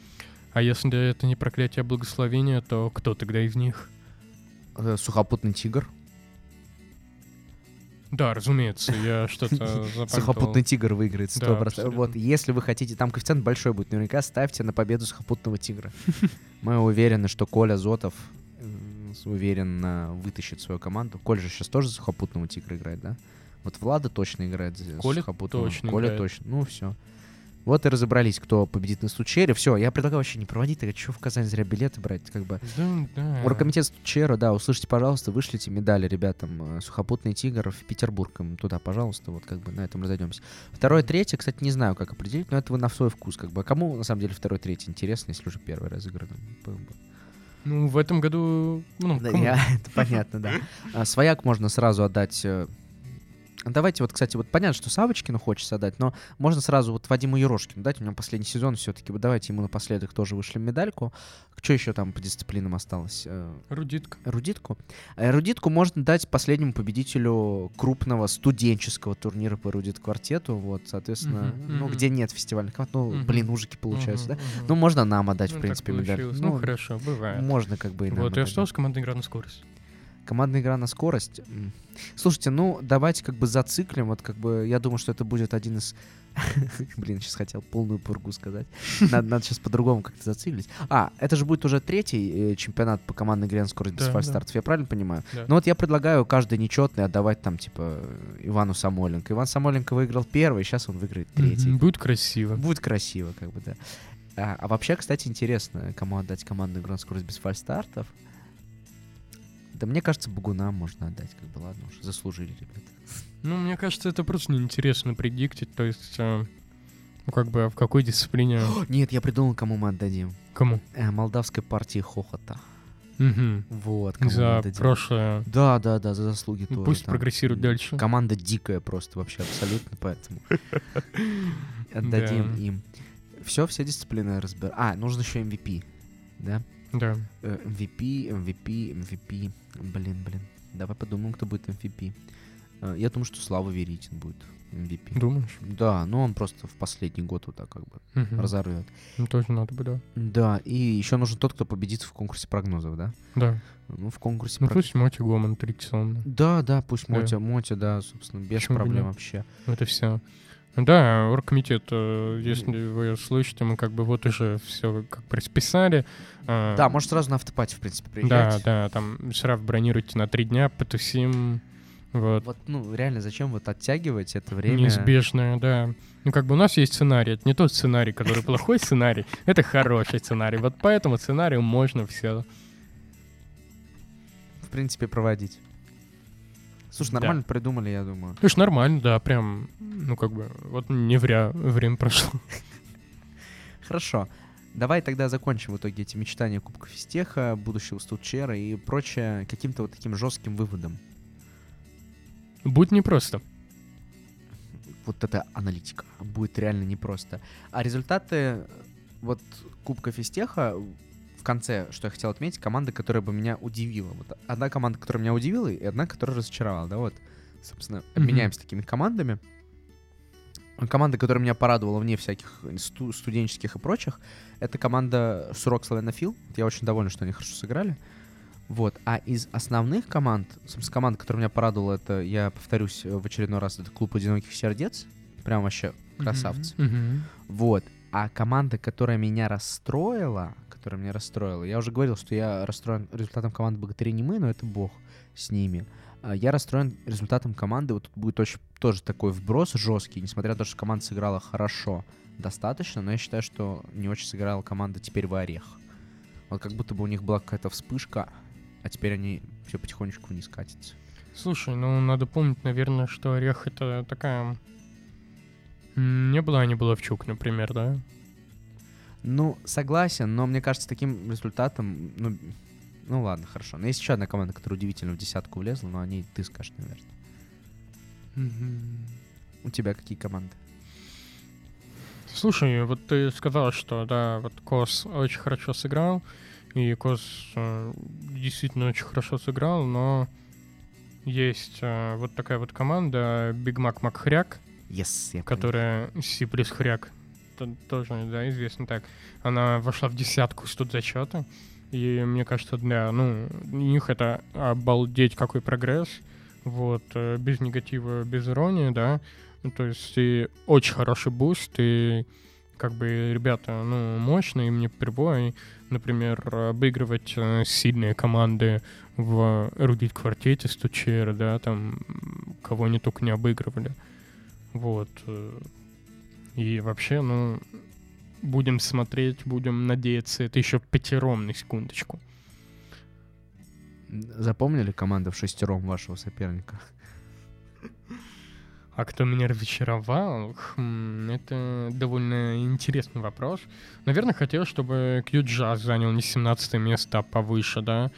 А если это не проклятие, а благословение, то кто тогда из них? Сухопутный тигр. Да, разумеется, я что-то запомнил. Сухопутный тигр выиграет 100%. Вот, если вы хотите, там коэффициент большой будет, наверняка ставьте на победу сухопутного тигра. Мы уверены, что Коля Зотов... уверенно вытащит свою команду. Коля же сейчас тоже за сухопутного тигра играет, да? Вот Влада точно играет за сухопутного. Коля точно. Ну, все. Вот и разобрались, кто победит на студчере. Все, я предлагаю вообще не проводить. Так что в Казань зря билеты брать? Как бы. Да. Оргкомитет студчера, да, услышите, пожалуйста, вышлите медали ребятам. Сухопутный тигр в Петербург. Им туда, пожалуйста, вот как бы на этом разойдемся. Второе, третье, кстати, не знаю, как определить, но это вы на свой вкус. Как бы. А кому, на самом деле, второй, третий интересно, если уже первый разыграно? Ну, в этом году... Ну, да, это понятно, да. Свояк можно сразу отдать... Давайте вот, кстати, вот понятно, что Савочкину хочется отдать, но можно сразу вот Вадиму Ерошкину дать. У него последний сезон все-таки. Вот давайте ему напоследок тоже вышлем медальку. Что еще там по дисциплинам осталось? Рудитку. Рудитку можно дать последнему победителю крупного студенческого турнира по рудит-квартету. Вот, соответственно, где нет фестивальных команд. Ужики получаются, да? Ну, можно нам отдать, в принципе, медаль. Ну, хорошо, бывает. Можно как бы и нам. Вот, и осталась командная игра на скорость. Командная игра на скорость. Слушайте, ну, давайте как бы зациклим. Вот как бы, я думаю, что это будет один из... Блин, сейчас хотел полную пургу сказать. Надо сейчас по-другому как-то зациклить. А, это же будет уже третий чемпионат по командной игре на скорость без фальстартов. Я правильно понимаю? Да. Ну вот я предлагаю каждый нечетный отдавать там, типа, Ивану Самойленко. Иван Самойленко выиграл первый, сейчас он выиграет третий. Будет красиво. Будет красиво, как бы, да. А вообще, кстати, интересно, кому отдать командную игру на скорость без фальстартов. Да мне кажется, Богунам можно отдать, как бы, ладно уж, заслужили ребята. Ну, мне кажется, это просто неинтересно предиктить, то есть, как бы, в какой дисциплине... Нет, я придумал, кому мы отдадим. Кому? Молдавской партии хохота. Угу. Вот, кому мы отдадим. За прошлое... Да, за заслуги тоже. Пусть прогрессирует дальше. Команда дикая просто вообще абсолютно, поэтому отдадим им. Все дисциплины разберем. А, нужен еще MVP, да? Да. MVP. Блин. Давай подумаем, кто будет MVP. Я думаю, что Слава Веритин будет MVP. Думаешь? Да, но он просто в последний год вот так как бы разорвет. Ну, тоже надо бы, да. Да, и еще нужен тот, кто победит в конкурсе прогнозов, да? Да. Ну, в конкурсе прогнозов. Ну, пусть Мотя Гоман, 3 часа. Да, пусть да. Мотя, да, собственно, без почему проблем вообще. Это все. Да, оргкомитет, если вы слышите, мы как бы вот уже все как бы расписали. Да, может сразу на автопати, в принципе, приезжать. Да, там штраф бронируйте на 3 дня, потусим. Вот, ну, реально, зачем вот оттягивать это время? Неизбежное, да. Ну, как бы у нас есть сценарий. Это не тот сценарий, который плохой сценарий, это хороший сценарий. Вот по этому сценарию можно все. В принципе, проводить. Слушай, нормально придумали, я думаю. Слушай, нормально, да, прям, ну, как бы, вот не вря время прошло. Хорошо. Давай тогда закончим в итоге эти мечтания Кубка Физтеха, будущего студчера и прочее каким-то вот таким жестким выводом. Будет непросто. Вот это аналитика. Будет реально непросто. А результаты вот Кубка Физтеха в конце, что я хотел отметить, команда, которая бы меня удивила. Вот одна команда, которая меня удивила, и одна, которая разочаровала. Да, вот, собственно, обменяемся такими командами. Команда, которая меня порадовала вне всяких студенческих и прочих, это команда Сурок Славянофил. Я очень доволен, что они хорошо сыграли. Вот, а из основных команд, собственно, команда, которая меня порадовала, это, я повторюсь в очередной раз, это клуб «Одиноких сердец». Прям вообще красавцы. Вот, а команда, которая меня расстроила, я уже говорил, что я расстроен результатом команды «Богатыри Немы», но это бог с ними. Я расстроен результатом команды, вот тут будет очень, тоже такой вброс жесткий, несмотря на то, что команда сыграла хорошо достаточно, но я считаю, что не очень сыграла команда «Теперь вы орех». Вот как будто бы у них была какая-то вспышка, а теперь они все потихонечку вниз катятся. Слушай, ну надо помнить, наверное, что Орех это такая... Не была, не Булавчук, например, да? Ну, согласен, но мне кажется, таким результатом... Ну ладно, хорошо. Но есть еще одна команда, которая удивительно в десятку влезла, но о ней ты скажешь, наверное. У тебя какие команды? Слушай, вот ты сказал, что, да, вот Кос очень хорошо сыграл, и Кос действительно очень хорошо сыграл, но есть вот такая вот команда Big Mac Макхряк, которая C плюс Хряк, тоже, да, известно так. Она вошла в 10 студзачета, и мне кажется, для, ну, у них это обалдеть какой прогресс, вот, без негатива, без иронии, да. То есть и очень хороший буст, и как бы ребята, ну, мощные, им не прибой. Например, обыгрывать сильные команды в «Эрудит-квартете», «Стучера», да, там, кого они только не обыгрывали. Вот. И вообще, ну, будем смотреть, будем надеяться. Это еще пятером, на секундочку. Запомнили команду в 6 вашего соперника? А кто меня разочаровал? Это довольно интересный вопрос. Наверное, хотел, чтобы Q-Jazz занял не 17 место, а повыше, да?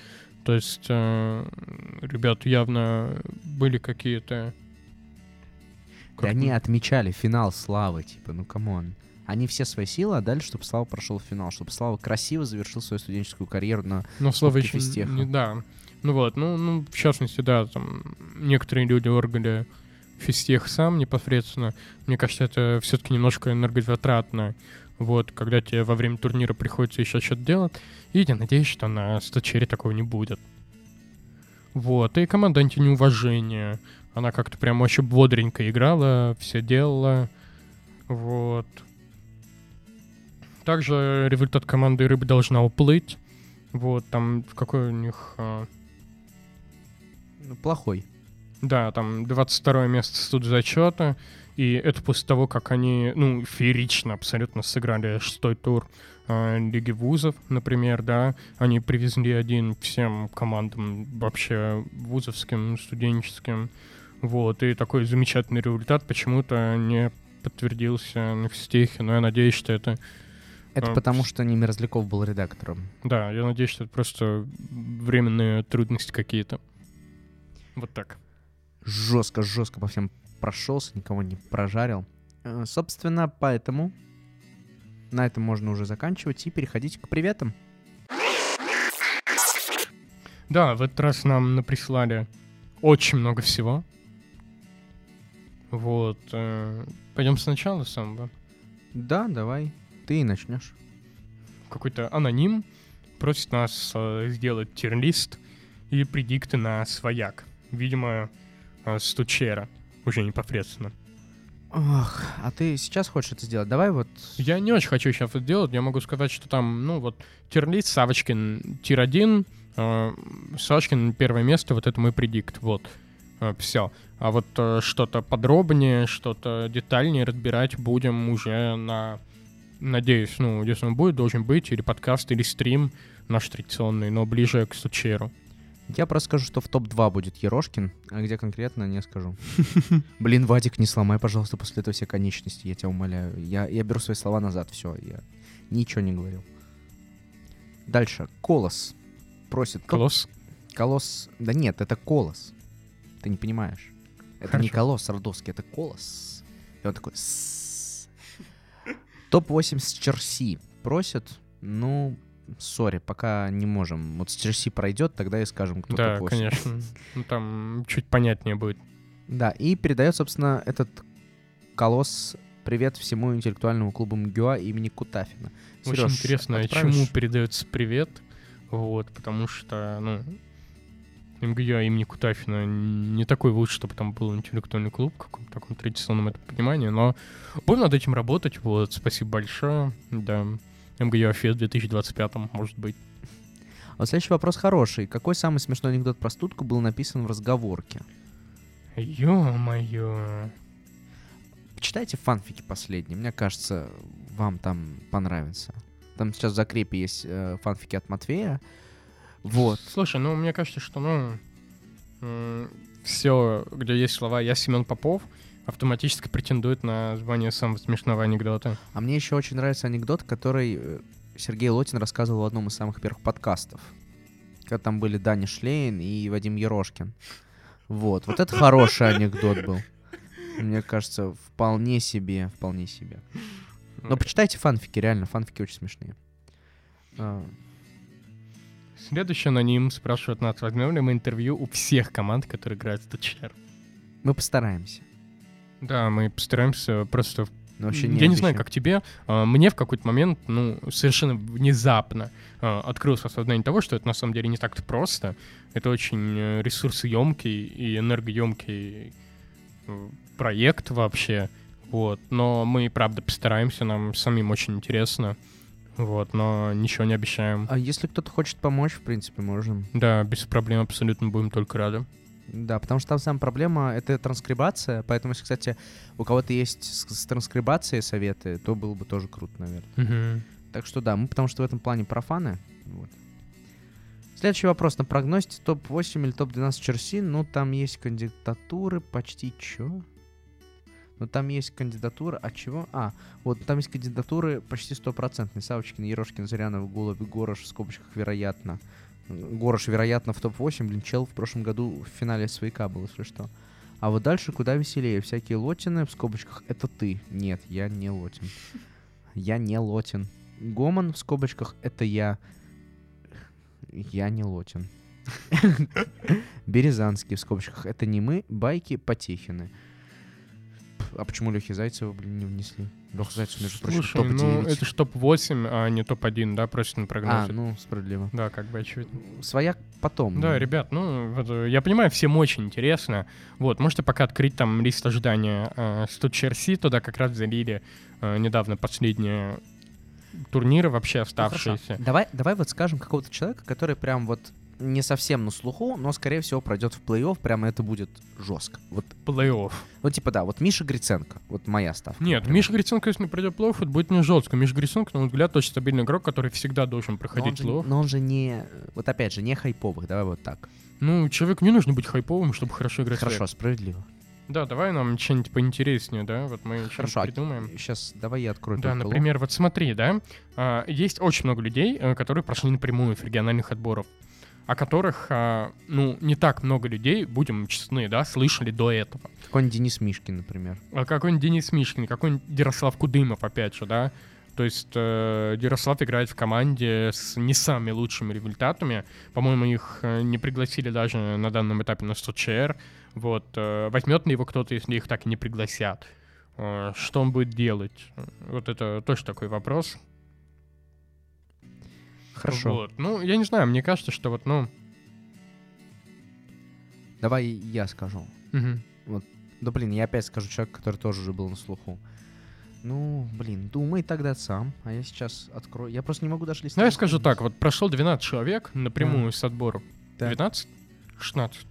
То есть, ребят, явно были какие-то... Да они отмечали финал Славы, типа, ну камон. Они все свои силы отдали, чтобы Слава прошел в финал, чтобы Слава красиво завершил свою студенческую карьеру на Кубке Физтеха. Да, ну вот, ну, в частности, да, там некоторые люди оргали... Физтех сам непосредственно, мне кажется, это все-таки немножко энергозатратно, вот, когда тебе во время турнира приходится еще что-то делать, и я надеюсь, что на студчере такого не будет. Вот, и команда «Антинеуважение», она как-то прям вообще бодренько играла, все делала, вот. Также результат команды «Рыба должна уплыть», вот, там, какой у них... Плохой. Да, там 22 место студзачета, и это после того, как они, ну, феерично абсолютно сыграли 6-й тур Лиги вузов, например, да, они привезли один всем командам вообще вузовским, студенческим, вот, и такой замечательный результат почему-то не подтвердился на Физтехе, но я надеюсь, что это... Это потому, что не Мерзляков был редактором. Да, я надеюсь, что это просто временные трудности какие-то. Вот так. Жестко по всем прошелся, никого не прожарил. Собственно, поэтому на этом можно уже заканчивать и переходить к приветам. Да, в этот раз нам прислали очень много всего. Вот. Пойдем сначала с самого. Да, давай. Ты и начнешь. Какой-то аноним просит нас сделать тирлист и предикты на свояк. Видимо, с Тучера. Уже непосредственно. Ох, а ты сейчас хочешь это сделать? Давай вот... Я не очень хочу сейчас это делать. Я могу сказать, что там, ну вот, тирлист, Савочкин, тир-1, Савочкин первое место, вот это мой предикт, вот. Все. А вот что-то подробнее, что-то детальнее разбирать будем уже на... Надеюсь, ну, если он будет, должен быть, или подкаст, или стрим наш традиционный, но ближе к Сучеру. Я просто скажу, что в топ-2 будет Ерошкин, а где конкретно, не скажу. Блин, Вадик, не сломай, пожалуйста, после этого все конечности, я тебя умоляю. Я беру свои слова назад, все, я ничего не говорил. Дальше, Колос просит... Колос? Колос, да нет, это Колос, ты не понимаешь. Это не Колос Родовский, это Колос. И он такой... Топ-8 с Черси просят, ну... Сори, пока не можем. Вот с Черси пройдет, тогда и скажем, кто да, топ-8. Да, конечно. Ну, там чуть понятнее будет. Да, и передает, собственно, этот колосс привет всему интеллектуальному клубу МГЮА имени Кутафина. Сереж, очень интересно, чему передается привет, вот, потому что, ну, МГЮА имени Кутафина не такой вуз, чтобы там был интеллектуальный клуб, в каком-то таком традиционном этом понимании, но будем над этим работать, вот, спасибо большое, да. МГЮА-фест в 2025-м, может быть. Вот следующий вопрос хороший. Какой самый смешной анекдот про студку был написан в разговорке? Ё-моё. Почитайте фанфики последние. Мне кажется, вам там понравится. Там сейчас в закрепе есть фанфики от Матвея. Вот. Слушай, ну, мне кажется, что, все, где есть слова «Я Семен Попов», автоматически претендует на звание самого смешного анекдота. А мне еще очень нравится анекдот, который Сергей Лотин рассказывал в одном из самых первых подкастов. Когда там были Даня Шлейн и Вадим Ерошкин. Вот. Вот это хороший анекдот был. Мне кажется, вполне себе, вполне себе. Но почитайте фанфики, реально, фанфики очень смешные. Следующий аноним спрашивает нас, возьмем ли мы интервью у всех команд, которые играют в ТЧР. Мы постараемся. Да, мы постараемся просто... Вообще не я не знаю, как тебе. Мне в какой-то момент, совершенно внезапно открылось осознание того, что это на самом деле не так-то просто. Это очень ресурсоемкий и энергоемкий проект вообще. Вот. Но мы, правда, постараемся. Нам самим очень интересно. Вот. Но ничего не обещаем. А если кто-то хочет помочь, в принципе, можем. Да, без проблем абсолютно. Будем только рады. Да, потому что там самая проблема — это транскрибация, поэтому, если, кстати, у кого-то есть с транскрибацией советы, то было бы тоже круто, наверное. Так что да, мы потому что в этом плане профаны. Вот. Следующий вопрос на прогнозе — топ-8 или топ-12 Черси. Ну, там есть кандидатуры почти чё? Но там есть кандидатура от чего? А, вот там есть кандидатуры почти 100%. Савочкин, Ерошкин, Зырянов, Голубь, Горош, в скобочках, вероятно. Горош, вероятно, в топ-8. Блин, чел в прошлом году в финале СВК был, если что. А вот дальше куда веселее. Всякие Лотины, в скобочках, это ты. Нет, я не Лотин. Я не Лотин. Гомон, в скобочках, это я. Я не Лотин. Березанский, в скобочках, это не мы. Байки, Потехины. А почему Лёхи Зайцева, блин, не внесли? Лёха Зайцев, между прочим, топ-9. Ну, это ж топ-8, а не топ-1, да, просто на прогнозе. А, ну, справедливо. Да, как бы очевидно. Свояк потом. Да, ребят, я понимаю, всем очень интересно. Вот, можете пока открыть там лист ожидания Студчерси, туда как раз залили недавно последние турниры вообще оставшиеся. Ну, давай вот скажем какого-то человека, который прям вот не совсем на слуху, но, скорее всего, пройдет в плей-офф. Прямо это будет жестко. Вот. Плей-офф. Вот типа да, вот Миша Гриценко. Вот моя ставка. Нет, например. Миша Гриценко, если не пройдет плей-офф, это будет не жестко. Миша Гриценко, на мой взгляд, очень стабильный игрок, который всегда должен проходить плей-офф. Но он же не... Вот опять же, не хайповых. Давай вот так. Ну, человеку не нужно быть хайповым, чтобы хорошо играть. Хорошо, справедливо. Да, давай нам что-нибудь поинтереснее, да? Вот мы что-нибудь придумаем. Сейчас давай я открою. Да, например, вот смотри, да? Есть очень много людей, которые прошли напрямую в региональных отборов, о которых, не так много людей, будем честны, да, слышали до этого. Какой-нибудь Денис Мишкин, например. Какой-нибудь Денис Мишкин, какой-нибудь Ярослав Кудымов, опять же, да. То есть Ярослав играет в команде с не самыми лучшими результатами. По-моему, их не пригласили даже на данном этапе на 100 ЧР. Вот. Возьмет ли его кто-то, если их так и не пригласят? Что он будет делать? Вот это тоже такой вопрос. Хорошо. Вот. Ну, я не знаю, мне кажется, что вот, ну... Давай я скажу. Угу. Вот. Да, блин, я опять скажу человек, который тоже уже был на слуху. Ну, блин, думай тогда сам, а я сейчас открою. Я просто не могу даже листать. Ну, я скажу так, вот прошел 12 человек напрямую с отбора. 12? 16.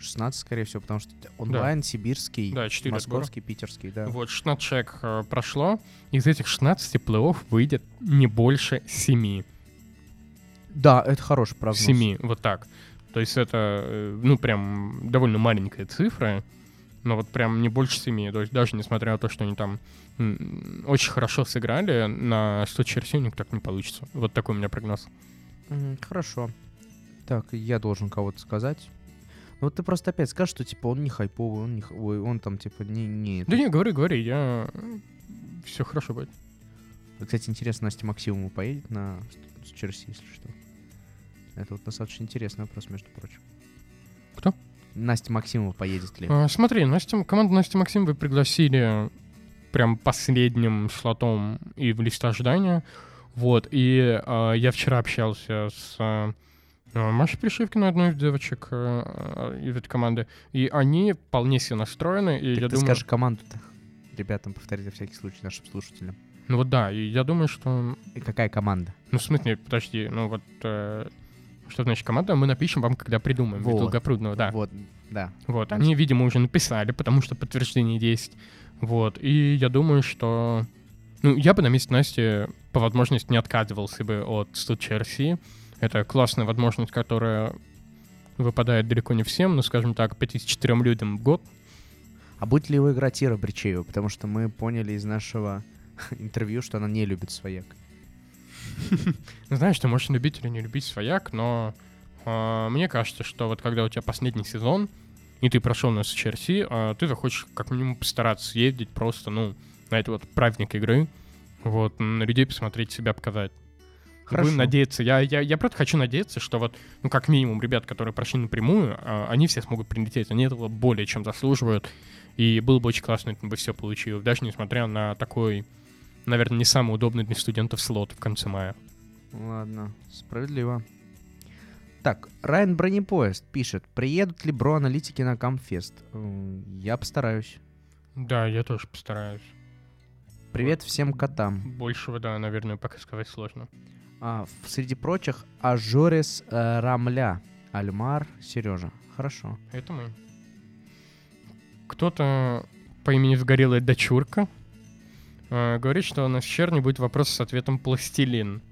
16, скорее всего, потому что онлайн, сибирский, московский, отбора. Питерский, да. Вот, 16 человек прошло, из этих 16 плей-офф выйдет не больше 7. Да, это хороший прогноз. 7, вот так. То есть это, ну, прям довольно маленькая цифра. Но вот прям не больше 7. То есть даже несмотря на то, что они там очень хорошо сыграли, на 100 черсей у них так не получится. Вот такой у меня прогноз. Хорошо. Так, я должен кого-то сказать. Ну вот ты просто опять скажешь, что типа он не хайповый, он не хайповый, он там типа не... Да не, говори, я... Все хорошо будет. Кстати, интересно, Настя Максимова поедет на 100 черсей, если что. Это вот достаточно интересный вопрос, между прочим. Кто? Настя Максимова поедет ли? Смотри, команду Насти Максимовой пригласили прям последним слотом и в лист ожидания. Вот, и я вчера общался с Машей Пришивкиной, одной из девочек из этой команды, и они вполне себе настроены. И так я думаю... скажешь команду-то ребятам повторить на всякий случай, нашим слушателям. Ну вот да, и я думаю, что... И какая команда? Ну в смысле, подожди, ну вот... Что значит команда? Мы напишем вам, когда придумаем. Вот. Долгопрудного, да. Вот, да. Вот, они, видимо, уже написали, потому что подтверждение есть. Вот, и я думаю, что... Ну, я бы на месте Насти по возможности не отказывался бы от 100 ЧРС. Это классная возможность, которая выпадает далеко не всем, но, скажем так, 54 людям в год. А будет ли его играть Ира Бричеева? Потому что мы поняли из нашего интервью, что она не любит свояк. Знаешь, ты можешь любить или не любить свояк, но мне кажется, что вот когда у тебя последний сезон, и ты прошел на СЧРС, ты захочешь как минимум постараться съездить просто, ну, на этот вот праздник игры, вот, на людей посмотреть, себя показать. Хорошо. Будем надеяться. Я просто хочу надеяться, что вот, ну, как минимум, ребят, которые прошли напрямую, они все смогут прилететь, они этого более чем заслуживают, и было бы очень классно, если бы все получилось, даже несмотря на такой... Наверное, не самый удобный для студентов слот в конце мая. Ладно, справедливо. Так, Райан Бронепоезд пишет: приедут ли бро-аналитики на Камфест? Я постараюсь. Да, я тоже постараюсь. Привет вот. Всем котам. Большего, да, наверное, пока сказать сложно. Среди прочих Ажорис Рамля, Альмар, Сережа. Хорошо. Это мы. Кто-то по имени Сгорелая Дочурка говорит, что на черни будет вопрос с ответом «пластилин».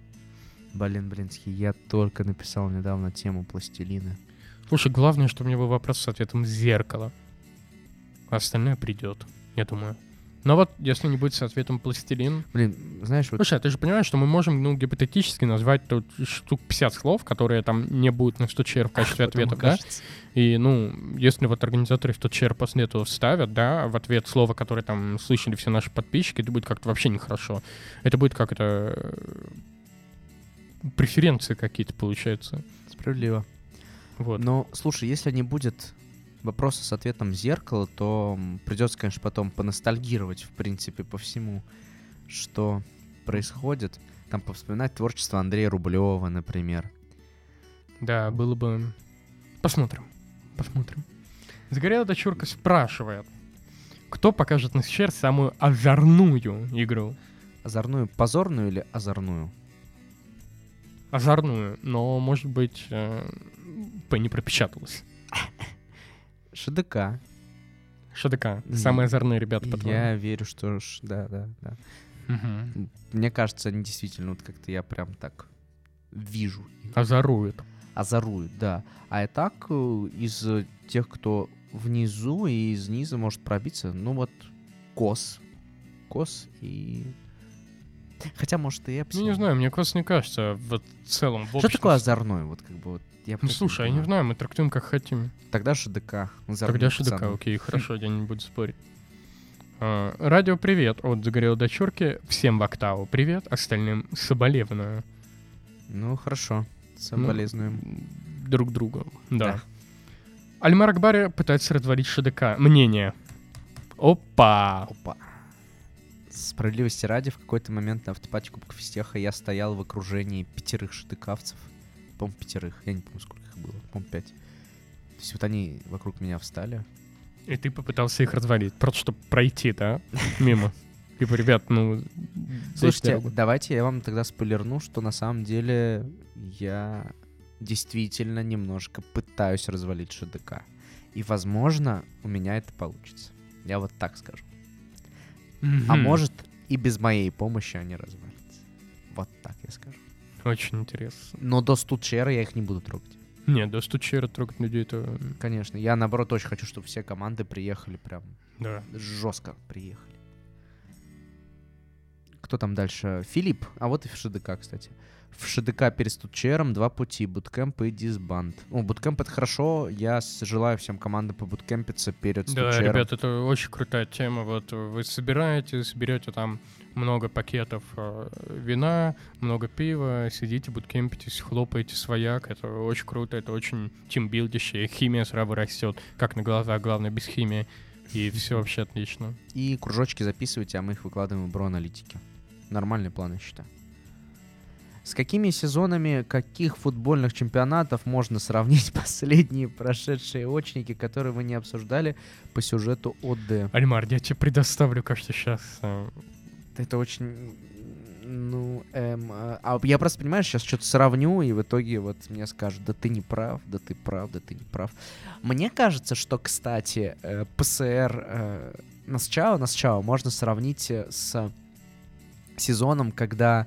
Блинский, я только написал недавно тему пластилина. Слушай, главное, что у меня был вопрос с ответом «зеркало». Остальное придет, я думаю. Но вот, если не будет с ответом «пластилин». Знаешь, вот... Слушай, а ты же понимаешь, что мы можем, ну, гипотетически назвать тут штук 50 слов, которые там не будут на 100 ЧР в качестве ответов, да? Кажется. И, ну, если вот организаторы 100 ЧР после этого вставят, да, в ответ слово, которое там слышали все наши подписчики, это будет как-то вообще нехорошо. Это будет как-то... Преференции какие-то, получается. Справедливо. Вот. Но, слушай, если не будет... Вопросы с ответом «зеркало», то придется, конечно, потом поностальгировать, в принципе, по всему, что происходит. Там повспоминать творчество Андрея Рублева, например. Да, было бы... Посмотрим. Загорелая дочурка спрашивает, кто покажет на СЧР самую озорную игру? Озорную? Позорную или озорную? Озорную, но, может быть, не пропечаталась. ШДК. Самые озорные ребята, по-твоему. Я верю, что... Да. Угу. Мне кажется, они действительно, вот как-то я прям так вижу. Озоруют, да. А и так, из тех, кто внизу и из низа может пробиться, ну вот, Кос и... Хотя, может, и Эпсилон. Ну, не знаю, мне Кос не кажется. Вот в целом, в общем... Что такое озорной, вот как бы вот? Ну, слушай, я не знаю, мы трактуем как хотим. Тогда ШДК. Тогда ШДК, окей, хорошо, я не буду спорить. Радио «Привет» от «Загорелой дочурки». Всем в октаву привет, остальным соболезную. Ну, хорошо. Соболезнуем. Ну, друг другу, да. Альмар Акбари пытается разворить ШДК. Мнение. Опа. Справедливости ради, в какой-то момент на автопате Кубка Физтеха я стоял в окружении 5 ШДКовцев. По-моему, 5. Я не помню, сколько их было. По-моему, 5. То есть вот они вокруг меня встали. И ты попытался их развалить, просто чтобы пройти, да, мимо. Типа, ребят, ну... Слушайте, давайте я вам тогда спойлерну, что на самом деле я действительно немножко пытаюсь развалить ШДК. И, возможно, у меня это получится. Я вот так скажу. Mm-hmm. А может, и без моей помощи они развалятся. Вот так я скажу. Очень интересно. Но до студчера я их не буду трогать. Нет, до студчера трогать людей это... Конечно. Я, наоборот, очень хочу, чтобы все команды приехали прям... Да. Жестко приехали. Кто там дальше? Филипп. А вот и в ШДК, кстати. В ШДК перед студчером 2 пути. Буткэмп и дисбанд. О, буткэмп — это хорошо. Я желаю всем командам побуткэмпиться перед студчером. Да, ребят, это очень крутая тема. Вот вы соберете там много пакетов вина, много пива, сидите, буткэмпитесь, хлопаете свояк. Это очень круто, это очень тимбилдище. Химия сразу растет, как на глазах, главное, без химии. И все вообще отлично. И кружочки записывайте, а мы их выкладываем в бро-аналитики. Нормальный план, я считаю. С какими сезонами каких футбольных чемпионатов можно сравнить последние прошедшие очники, которые вы не обсуждали по сюжету ОД? Альмар, я тебе предоставлю, кажется, сейчас. Это очень... я просто, понимаешь, сейчас что-то сравню, и в итоге вот мне скажут, да ты не прав, да ты прав, да ты не прав. Мне кажется, что, кстати, ПСР на сначала можно сравнить с сезоном, когда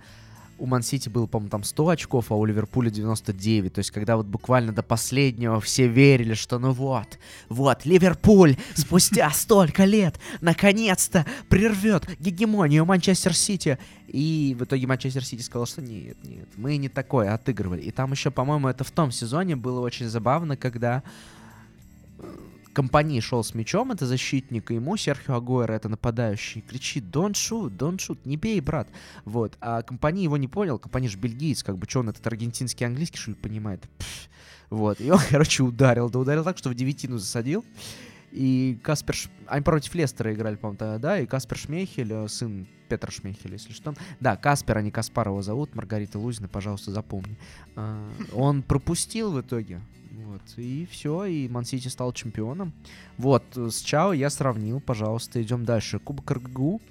у Ман-Сити было, по-моему, там 100 очков, а у Ливерпуля 99. То есть, когда вот буквально до последнего все верили, что ну вот, Ливерпуль спустя столько лет наконец-то прервет гегемонию Манчестер Сити. И в итоге Манчестер Сити сказал, что нет, мы не такое отыгрывали. И там еще, по-моему, это в том сезоне было очень забавно, когда... Компани шел с мячом, это защитник, и ему Серхио Агуэро, это нападающий, кричит «Don't shoot, не бей, брат». Вот. А Компани его не понял, Компани же бельгиец, как бы, что он этот аргентинский английский, что ли, понимает? Вот. И он, короче, ударил так, что в девятину засадил. И Каспер... Они против Лестера играли, по-моему, тогда, да? И Каспер Шмейхель, сын Петра Шмейхеля, если что. Да, Каспер, а не Каспарова зовут, Маргарита Лузина, пожалуйста, запомни. Он пропустил в итоге. Вот, и все, и Ман-Сити стал чемпионом. Вот, с Чао я сравнил, пожалуйста, идем дальше. Кубок РГГУ.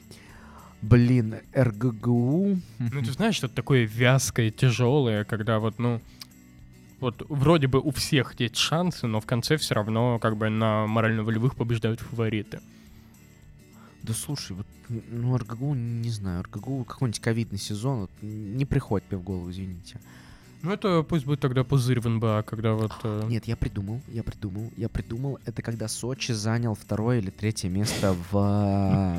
Блин, РГГУ. Ну, ты знаешь, что-то такое вязкое, тяжелое, когда вот, вроде бы у всех есть шансы, но в конце все равно как бы на морально-волевых побеждают фавориты. Да слушай, РГГУ, не знаю, РГГУ какой-нибудь ковидный сезон, не приходит мне в голову, извините. Ну, это пусть будет тогда пузырь в НБА, когда вот... Нет, я придумал. Это когда Сочи занял 2-е или 3-е место в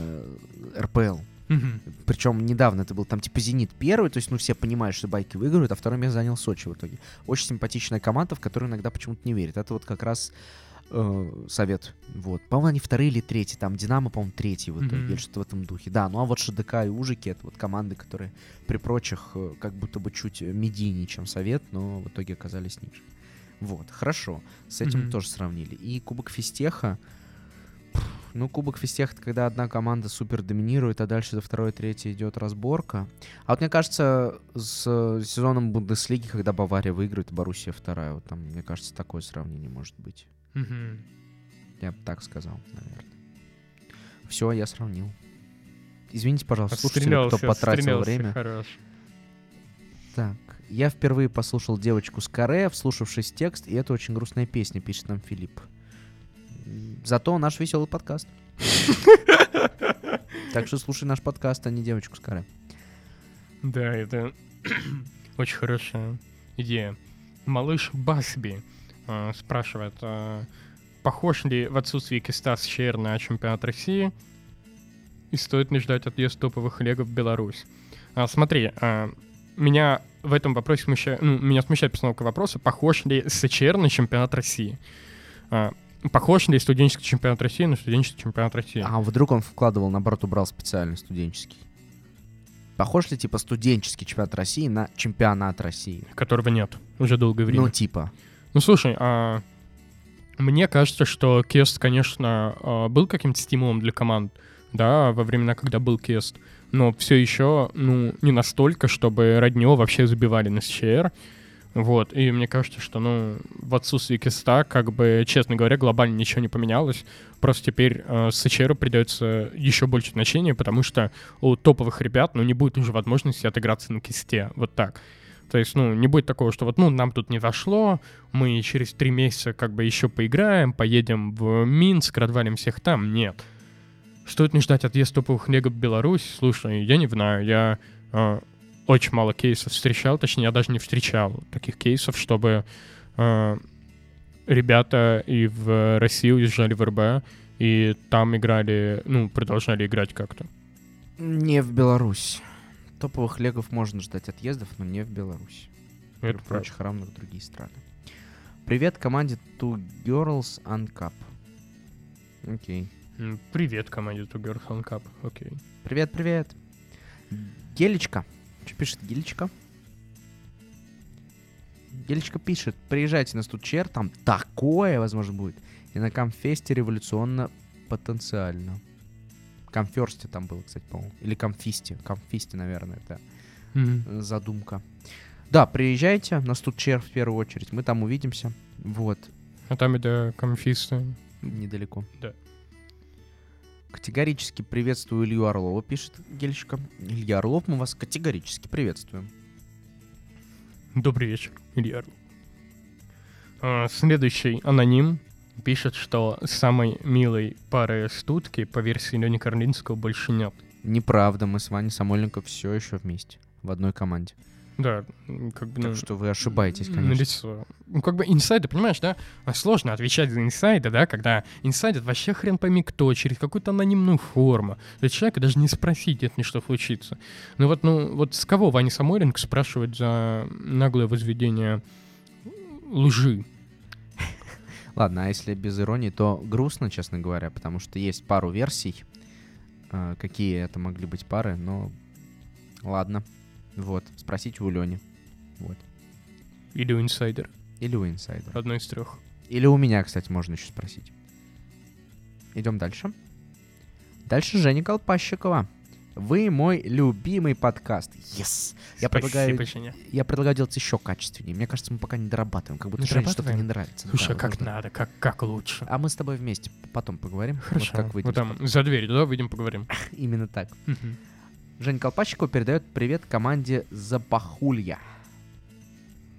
РПЛ. Причем недавно это был там типа «Зенит» 1-й, то есть, все понимают, что байки выиграют, а 2-е место занял Сочи в итоге. Очень симпатичная команда, в которую иногда почему-то не верят. Это вот как раз совет. Вот. По-моему, они 2-е или 3-е, там «Динамо», по-моему, 3-й в итоге, или что-то в этом духе. Да, ну а вот ШДК и Ужики — это вот команды, которые при прочих как будто бы чуть медийнее, чем совет, но в итоге оказались ниже. Вот, хорошо. С этим тоже сравнили. И Кубок Физтеха. Кубок Физтеха — это когда одна команда супер доминирует, а дальше до 2-й, 3-й идет разборка. А вот мне кажется, с сезоном Бундеслиги, когда Бавария выиграет, Боруссия 2-я, вот там, мне кажется, такое сравнение может быть. Я бы так сказал, наверное. Все, я сравнил. Извините, пожалуйста, слушатели, кто потратил время. Хорош. Так, я впервые послушал девочку с каре, вслушавшись в текст, и это очень грустная песня, пишет нам Филипп. Зато наш веселый подкаст. Так что слушай наш подкаст, а не девочку с каре. Да, это очень хорошая идея. Малыш Басби спрашивает, похож ли в отсутствии Кистас ЧР на чемпионат России и стоит ли ждать отъезд топовых легов в Беларусь? Смотри, меня в этом вопросе смущает постановка вопроса, похож ли СЧР на чемпионат России. Похож ли студенческий чемпионат России на студенческий чемпионат России? А вдруг он вкладывал, наоборот, убрал специально студенческий? Похож ли, типа, студенческий чемпионат России на чемпионат России? Которого нет уже долгое время. Ну, типа. Ну, слушай, мне кажется, что Кест, конечно, был каким-то стимулом для команд, да, во времена, когда был Кест, но все еще, ну, не настолько, чтобы ради него вообще забивали на СЧР. Вот, и мне кажется, что, ну, в отсутствии Кеста, как бы, честно говоря, глобально ничего не поменялось. Просто теперь СЧРу придется еще больше значения, потому что у топовых ребят, ну, не будет уже возможности отыграться на Кесте, вот так. То есть, ну, не будет такого, что вот, ну, нам тут не зашло, мы через 3 месяца, как бы, еще поиграем, поедем в Минск, развалим всех там. Нет. Стоит ли ждать отъезд топовых лиг в Беларусь? Слушай, я не знаю, я... Очень мало кейсов встречал, точнее, я даже не встречал таких кейсов, чтобы ребята и в Россию уезжали в РБ, и там играли, ну, продолжали играть как-то. Не в Беларусь. Топовых легов можно ждать отъездов, но не в Беларусь. Это в прочих равных другие страны. Привет команде Two Girls Uncup. Окей. Привет команде Two Girls Uncup. Окей. Привет-привет. Гелечка. Что пишет Гелечка? Гелечка пишет: приезжайте на Студчер, там такое, возможно, будет. И на Камфесте революционно потенциально. Камферсте там было, кстати, по-моему. Или Камфисте. Камфисте, наверное, это задумка. Да, приезжайте на Студчер в первую очередь. Мы там увидимся. Вот. А там и до Камфиста недалеко. Да. Категорически приветствую Илью Орлова, пишет Гельщика. Илья Орлов, мы вас категорически приветствуем. Добрый вечер, Илья Орлов. Следующий аноним пишет, что самой милой пары штутки по версии Лёни Карлинского больше нет. Неправда, мы с Ваней Самойленко все еще вместе, в одной команде. Да, как бы... Так что вы ошибаетесь, конечно. Налицо. Ну, как бы инсайды, понимаешь, да? Сложно отвечать за инсайды, да, когда инсайдят вообще хрен пойми кто, через какую-то анонимную форму. За человека даже не спросить, это не что случится. Ну вот с кого Ваня Самойленко спрашивает за наглое возведение лжи? Ладно, а если без иронии, то грустно, честно говоря, потому что есть пару версий, какие это могли быть пары, но ладно. Вот, спросите у Лёни. Вот. Или у инсайдера. Одно из 3. Или у меня, кстати, можно еще спросить. Идем дальше. Дальше Женя Колпащикова. Вы мой любимый подкаст. Yes! Я предлагаю делать еще качественнее. Мне кажется, мы пока не дорабатываем. Как будто Жене что-то не нравится. Слушай, да, как надо, как лучше. А мы с тобой вместе потом поговорим. Хорошо. Вот как выйдем. Мы там за дверью, да, выйдем поговорим. Именно так. Женя Колпащикова передает привет команде Запахулья.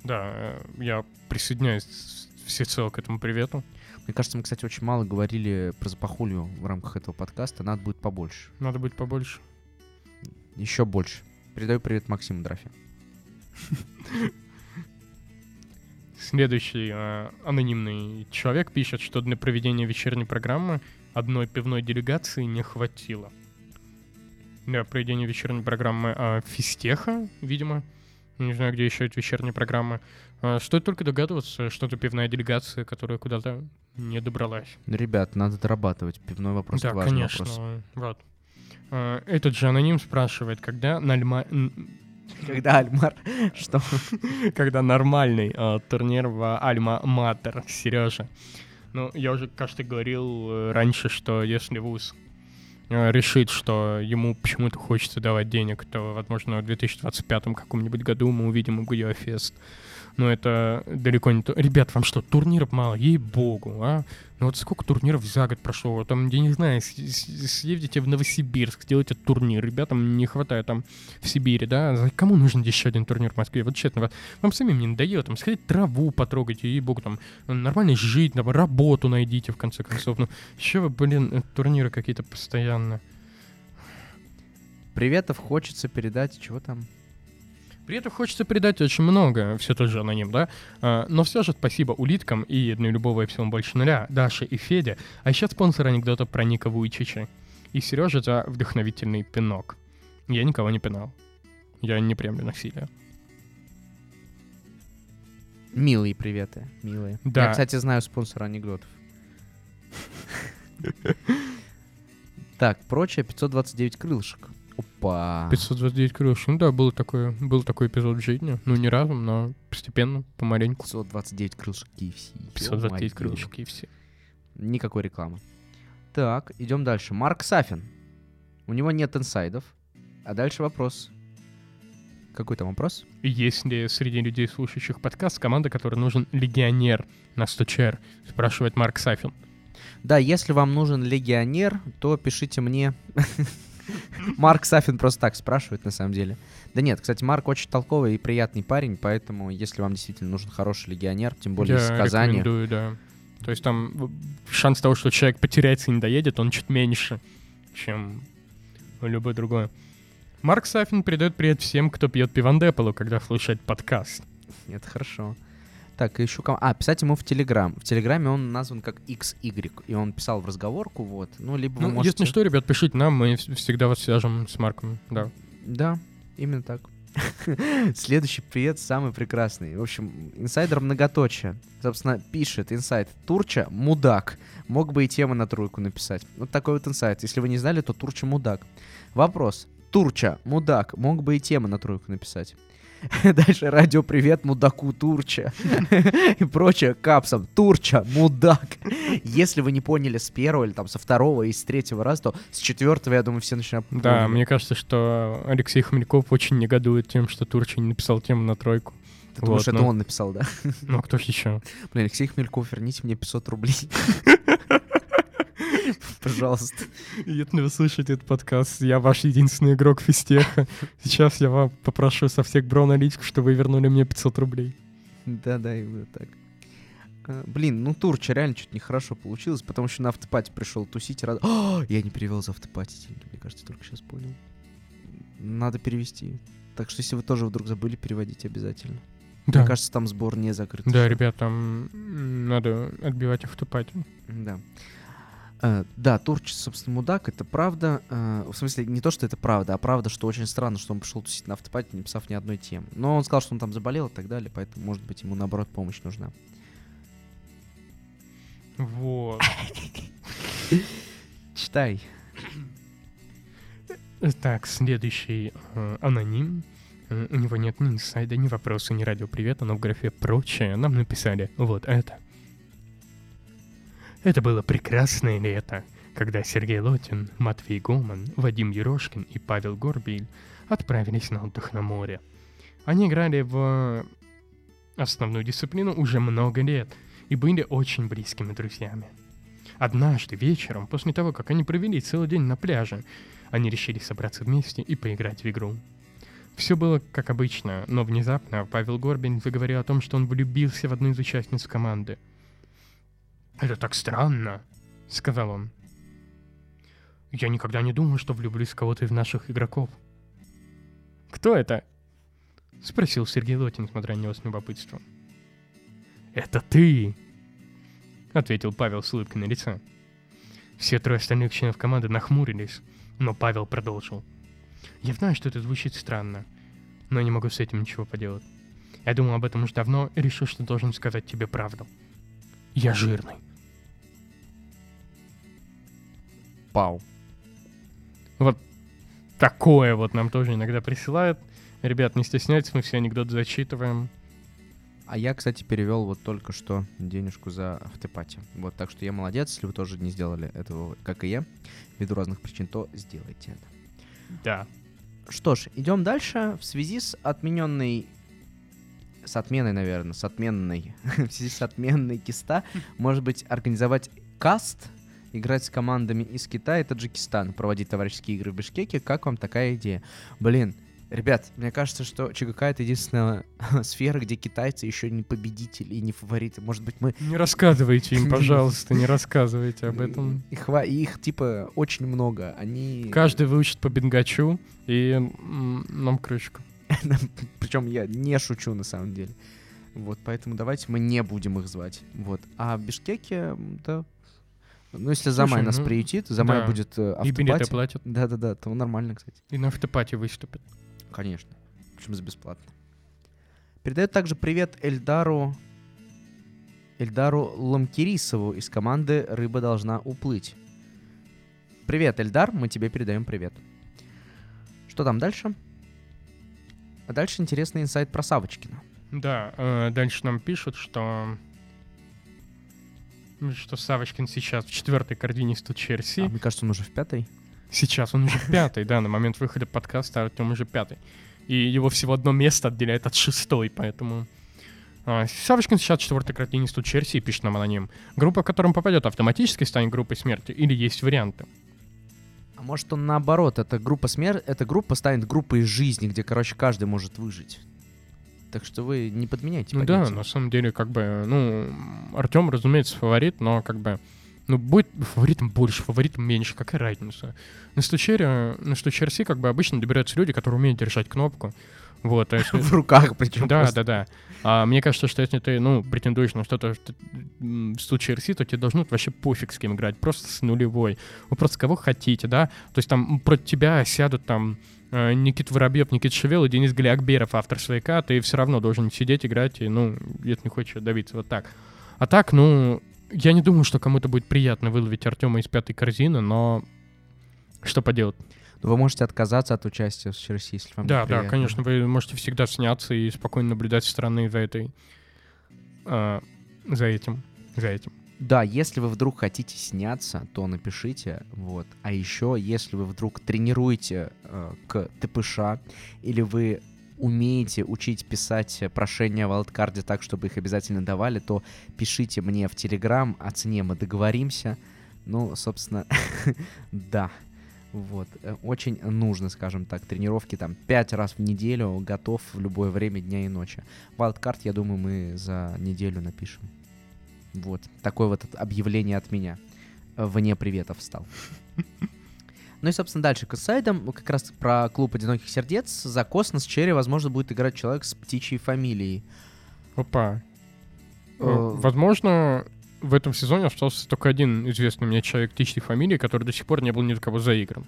Да, я присоединяюсь всецело к этому привету. Мне кажется, мы, кстати, очень мало говорили про Запахулью в рамках этого подкаста. Надо будет побольше. Еще больше. Передаю привет Максиму Драфе. Следующий анонимный человек пишет, что для проведения вечерней программы одной пивной делегации не хватило. Для проведения вечерней программы Фистеха, видимо. Не знаю, где еще эти вечерние программы. Стоит только догадываться, что это пивная делегация, которая куда-то не добралась. Ребят, надо дорабатывать. Пивной вопрос, да, важный, конечно, вопрос. Да, вот. Конечно. Этот же аноним спрашивает, когда нормальный турнир в Альма-Матер, Сережа. Ну, я уже, кажется, говорил раньше, что если вуз решит, что ему почему-то хочется давать денег, то, возможно, в 2025 каком-нибудь году мы увидим УГЮА-фест. Но это далеко не то. Ребят, вам что, турниров мало? Ей-богу, а? Ну вот сколько турниров за год прошло? Там, я не знаю, съездите в Новосибирск, сделайте турнир. Ребятам не хватает там в Сибири, да? Кому нужен еще один турнир в Москве? Вот честно, вам самим не надоело там сходить траву потрогать, ей-богу, там нормально жить, там работу найдите, в конце концов. Ну, еще вы, блин, турниры какие-то постоянно. Приветов хочется передать, чего там? При этом хочется передать очень много, все тот же аноним, да? Но все же спасибо улиткам и на любого эпсилон больше нуля, Даше и Феде, а еще спонсор анекдота про Ника Вуйчича. И Сережа за вдохновительный пинок. Я никого не пинал. Я не приемлю насилия. Милые приветы, милые. Да. Я, кстати, знаю спонсора анекдотов. Так, прочее 529 крылышек. Опа. 529 крылышек. Ну да, был такой эпизод в жизни. Ну, не разом, но постепенно, помаленьку. 529 крылышек KFC. 529 крылышек KFC. Никакой рекламы. Так, идем дальше. Марк Сафин. У него нет инсайдов. А дальше вопрос. Какой там вопрос? Есть ли среди людей, слушающих подкаст, команда, которой нужен легионер на 100 ЧР? Спрашивает Марк Сафин. Да, если вам нужен легионер, то пишите мне. Марк Сафин просто так спрашивает на самом деле. Да нет, кстати, Марк очень толковый и приятный парень, поэтому если вам действительно нужен хороший легионер, тем более из Казани. Я рекомендую, да. То есть там шанс того, что человек потеряется и не доедет, он чуть меньше, чем любое другое. Марк Сафин передает привет всем, кто пьет пивандэполу, когда слушает подкаст. Это хорошо. Так, ищу кому... писать ему в Телеграм. В Телеграме он назван как XY, и он писал в разговорку, вот. Ну, либо вы можете... Если что, ребят, пишите нам, мы всегда вас свяжем с Марком, да. Да, именно так. Следующий привет самый прекрасный. В общем, инсайдер многоточие. Собственно, пишет инсайд. Турча — мудак. Мог бы и темы на тройку написать. Вот такой вот инсайд. Если вы не знали, то Турча — мудак. Вопрос. Турча, мудак, мог бы и тему на тройку написать. Дальше радио «Привет мудаку Турча» и прочее капсом. Турча, мудак. Если вы не поняли с первого или там со второго и с третьего раза, то с четвертого, я думаю, все начинают... Да, мне кажется, что Алексей Хмельков очень негодует тем, что Турча не написал тему на тройку. Ты вот, думаешь, это он написал, да? Ну, кто ж еще? Блин, Алексей Хмельков, верните мне 500 рублей. Пожалуйста. Если вы слышите этот подкаст, я ваш единственный игрок Физтеха. Сейчас я вам попрошу со всех бро наличку, чтобы вы вернули мне 500 рублей. Да-да, именно так. Блин, ну Турча реально что-то нехорошо получилось, потому что на автопати пришел тусить. Я не перевел за автопати деньги, мне кажется, только сейчас понял. Надо перевести. Так что если вы тоже вдруг забыли, переводите обязательно. Да. Мне кажется, там сбор не закрыт. Да, ребят, там надо отбивать автопати. Да. Да, Турча, собственно, мудак, это правда. В смысле, не то, что это правда, а правда, что очень странно, что он пошел тусить на автопати, не написав ни одной темы. Но он сказал, что он там заболел и так далее, поэтому, может быть, ему, наоборот, помощь нужна. Вот. Читай. Так, следующий аноним. У него нет ни инсайда, ни вопроса, ни радиопривета, но в графе «Прочее» нам написали вот это. Это было прекрасное лето, когда Сергей Лотин, Матвей Гоман, Вадим Ерошкин и Павел Горбиль отправились на отдых на море. Они играли в основную дисциплину уже много лет и были очень близкими друзьями. Однажды вечером, после того, как они провели целый день на пляже, они решили собраться вместе и поиграть в игру. Все было как обычно, но внезапно Павел Горбиль заговорил о том, что он влюбился в одну из участниц команды. «Это так странно», — сказал он. «Я никогда не думал, что влюблюсь в кого-то из наших игроков». «Кто это?» — спросил Сергей Лотин, смотря на него с любопытством. «Это ты!» — ответил Павел с улыбкой на лице. Все трое остальных членов команды нахмурились, но Павел продолжил. «Я знаю, что это звучит странно, но я не могу с этим ничего поделать. Я думал об этом уже давно и решил, что должен сказать тебе правду. Я жирный». Пау. Вот такое вот нам тоже иногда присылают. Ребят, не стесняйтесь, мы все анекдоты зачитываем. А я, кстати, перевел вот только что денежку за автопати. Вот, так что я молодец. Если вы тоже не сделали этого, как и я, ввиду разных причин, то сделайте это. Да. Что ж, идем дальше. В связи с отмененной... в связи с отменной киста, может быть, организовать каст, играть с командами из Китая и Таджикистана, проводить товарищеские игры в Бишкеке. Как вам такая идея? Блин, ребят, мне кажется, что ЧГК — это единственная сфера, где китайцы еще не победители и не фавориты. Может быть, мы... Не рассказывайте им, пожалуйста, не рассказывайте об этом. Их, типа, очень много. Они... Каждый выучит по Бенгачу и нам крышка. Причем я не шучу на самом деле. Вот, поэтому давайте мы не будем их звать. Вот. А в Бишкеке, да. Ну, если Замай нас приютит, Замай да. будет автопати. И билеты платят. Да-да-да, то нормально, кстати. И на автопати выступит. Конечно. Причем за бесплатно. Передает также привет Эльдару Ламкирисову из команды «Рыба должна уплыть». Привет, Эльдар, мы тебе передаем привет. Что там дальше? А дальше интересный инсайт про Савочкина. Да, дальше нам пишут, что Савочкин сейчас в 4-й координе студии РС. А, мне кажется, он уже в 5-й. Сейчас он уже в 5-й, да, на момент выхода подкаста он уже 5-й. И его всего одно место отделяет от 6-й, поэтому... Савочкин сейчас 4-й координе студии РС, пишет нам аноним. Группа, в которую попадет, автоматически станет группой смерти, или есть варианты? А может, он наоборот, эта группа станет группой жизни, где, короче, каждый может выжить. Так что вы не подменяйте понятия. Ну да, на самом деле, как бы, Артем, разумеется, фаворит, но как бы, будет фаворитом больше, фаворитом меньше, какая разница. На стуче РС, как бы, обычно добираются люди, которые умеют держать кнопку. Вот, если... В руках причем. Да, просто. Да. А мне кажется, что если ты, претендуешь на что-то в случае РС, то тебе должно вообще пофиг с кем играть, просто с нулевой. Вы просто кого хотите, да? То есть там против тебя сядут там Никит Воробьев, Никит Шевел и Денис Галиакберов, автор «Свояка», ты все равно должен сидеть, играть, и, если не хочешь давиться, вот так. А так, я не думаю, что кому-то будет приятно выловить Артема из 5-й корзины, но что поделать. Вы можете отказаться от участия в ЧРС, если вам да, неприятно. Да, конечно, вы можете всегда сняться и спокойно наблюдать со стороны за этим. Да, если вы вдруг хотите сняться, то напишите, вот. А еще, если вы вдруг тренируете к ТПШ, или вы умеете учить писать прошения в Wildcard'е так, чтобы их обязательно давали, то пишите мне в Telegram, о цене мы договоримся. Собственно, да. Вот, очень нужно, скажем так, тренировки там 5 раз в неделю, готов в любое время дня и ночи. Вайлдкарт, я думаю, мы за неделю напишем. Вот, такое вот объявление от меня. Вне приветов стал. Ну и, собственно, дальше к инсайдам. Как раз про клуб одиноких сердец. За Космос Черри, возможно, будет играть человек с птичьей фамилией. Опа. Возможно... В этом сезоне остался только один известный мне человек птичьей фамилии, который до сих пор не был ни для кого заигран.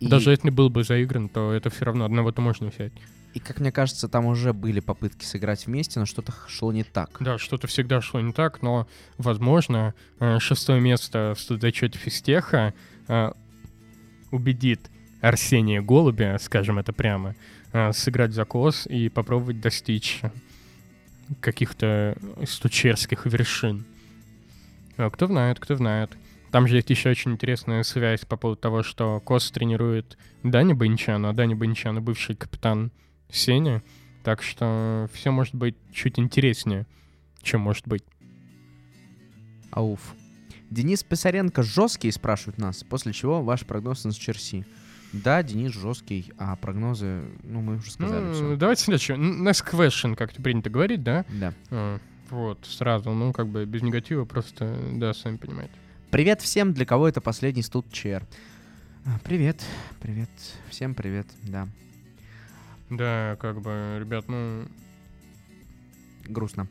И... Даже если был бы заигран, то это все равно одного-то можно взять. И, как мне кажется, там уже были попытки сыграть вместе, но что-то шло не так. Да, что-то всегда шло не так, но, возможно, 6-е место в студзачете физтеха убедит Арсения Голубя, скажем это прямо, сыграть за КОС и попробовать достичь каких-то стучерских вершин. Кто знает. Там же есть еще очень интересная связь по поводу того, что Кос тренирует Дани Банчану, а Дани Банчану бывший капитан Сени, так что все может быть чуть интереснее, чем может быть. Ауф. Денис Писаренко жесткий, спрашивают нас, после чего ваш прогноз на Черси. Да, Денис жесткий, а прогнозы, мы уже сказали. Все. Давайте следующее. Next question, как принято говорить, да? Да. Вот, сразу, без негатива, просто, да, сами понимаете. Привет всем, для кого это последний студ ЧР. Привет, всем привет, да. Да, ребят, грустно.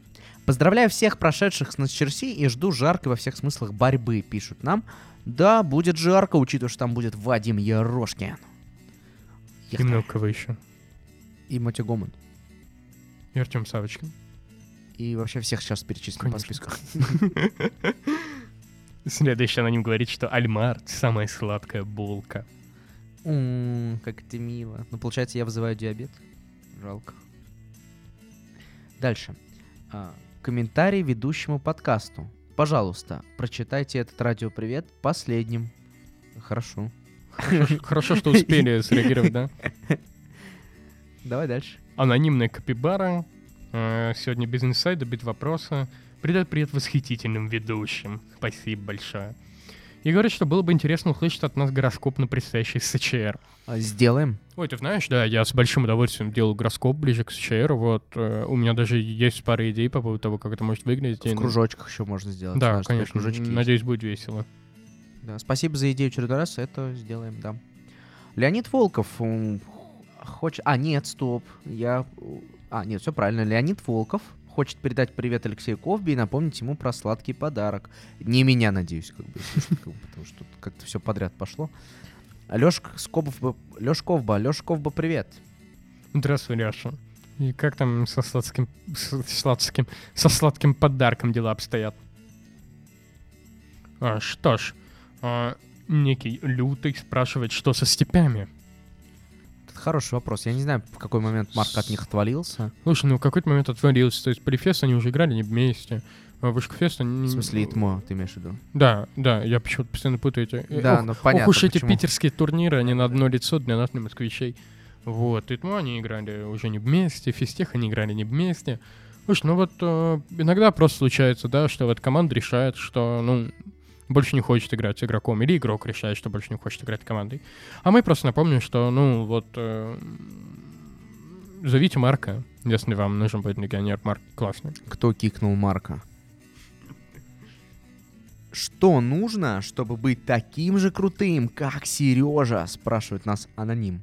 Поздравляю всех прошедших с ЧРС и жду жаркой во всех смыслах борьбы, пишут нам. Да, будет жарко, учитывая, что там будет Вадим Ерошкин. И много кого еще. И Мотя Гоман. И Артем Савочкин. И вообще всех сейчас перечислим по списку. Следующий аноним говорит, что Альмарт — самая сладкая булка. Как это мило. Получается, я вызываю диабет. Жалко. Дальше. Комментарий ведущему подкасту. Пожалуйста, прочитайте этот радиопривет последним. Хорошо. Хорошо, что успели среагировать, да? Давай дальше. Анонимная капибара. Сегодня без инсайда, без вопроса. Передает привет восхитительным ведущим. Спасибо большое. И говорит, что было бы интересно услышать от нас гороскоп на предстоящий СЧР. Сделаем. Ой, ты знаешь, да, я с большим удовольствием делаю гороскоп ближе к СЧР. Вот, у меня даже есть пара идей по поводу того, как это может выглядеть. В кружочках еще можно сделать. Да, конечно. Надеюсь, будет весело. Да, спасибо за идею в очередной раз. Это сделаем, да. Леонид Волков хочет... нет, все правильно. Леонид Волков хочет передать привет Алексею Ковби и напомнить ему про сладкий подарок. Не меня, надеюсь, потому что как-то все подряд пошло. Лёш Ковба, привет. Здравствуй, Лёша. И как там со сладким подарком дела обстоят? Что ж, некий Лютый спрашивает, что со степями. Хороший вопрос. Я не знаю, в какой момент Марк от них отвалился. Слушай, ну в какой-то момент отвалился. То есть при Фест они уже играли не вместе. А Вышкафест они... В смысле, Итмо, ты имеешь в виду? Да, да, я почему-то постоянно путаю эти... Да, ну понятно. Ох уж эти питерские турниры, они на одно лицо для нас, для москвичей. Вот, Итмо они играли уже не вместе, Фестех они играли не вместе. Слушай, ну вот иногда просто случается, да, что вот команда решает, что, ну... больше не хочет играть с игроком, или игрок решает, что больше не хочет играть командой. А мы просто напомним, что, ну, вот, зовите Марка, если вам нужен будет легионер. Марк классный. Кто кикнул Марка? Что нужно, чтобы быть таким же крутым, как Сережа, спрашивает нас аноним.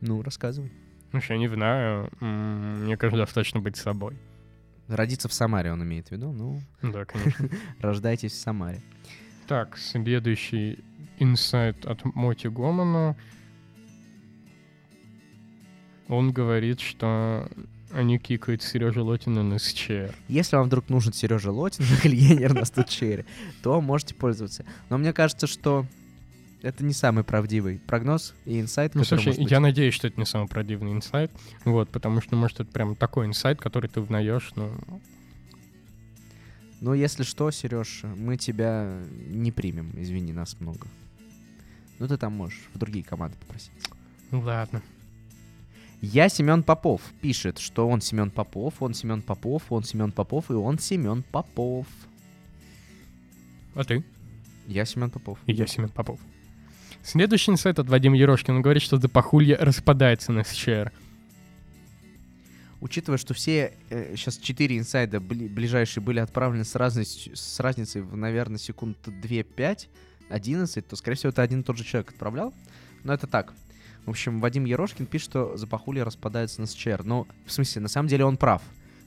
Ну, рассказывай. Слушай, я не знаю, мне кажется, достаточно быть собой. Родиться в Самаре, он имеет в виду, ну... Да, конечно. Рождайтесь в Самаре. Так, следующий инсайт от Моти Гомана. Он говорит, что они кикают Сережу Лотина на СЧР. Если вам вдруг нужен Сережа Лотин, легионер на СЧР, то можете пользоваться. Но мне кажется, что это не самый правдивый прогноз и инсайт, ну, который... Слушай, я надеюсь, что это не самый правдивый инсайт, вот, потому что, может, это прям такой инсайт, который ты узнаешь, но... Ну, если что, Сереж, мы тебя не примем, извини, нас много. Ну, ты там можешь в другие команды попросить. Ну, ладно. Я Семен Попов пишет, что он Семен Попов, он Семен Попов, он Семен Попов, и он Семен Попов. А ты? Я Семен Попов. И я Семен Попов. Следующий инсайт от Вадима Ерошкина. Он говорит, что Запахулья распадается на СЧР. Учитывая, что все сейчас 4 инсайда ближайшие были отправлены с разницей в, наверное, секунд 2-5, 11, то, скорее всего, это один и тот же человек отправлял. Но это так. В общем, Вадим Ерошкин пишет, что Запахулья распадается на СЧР. Ну, в смысле, на самом деле он прав.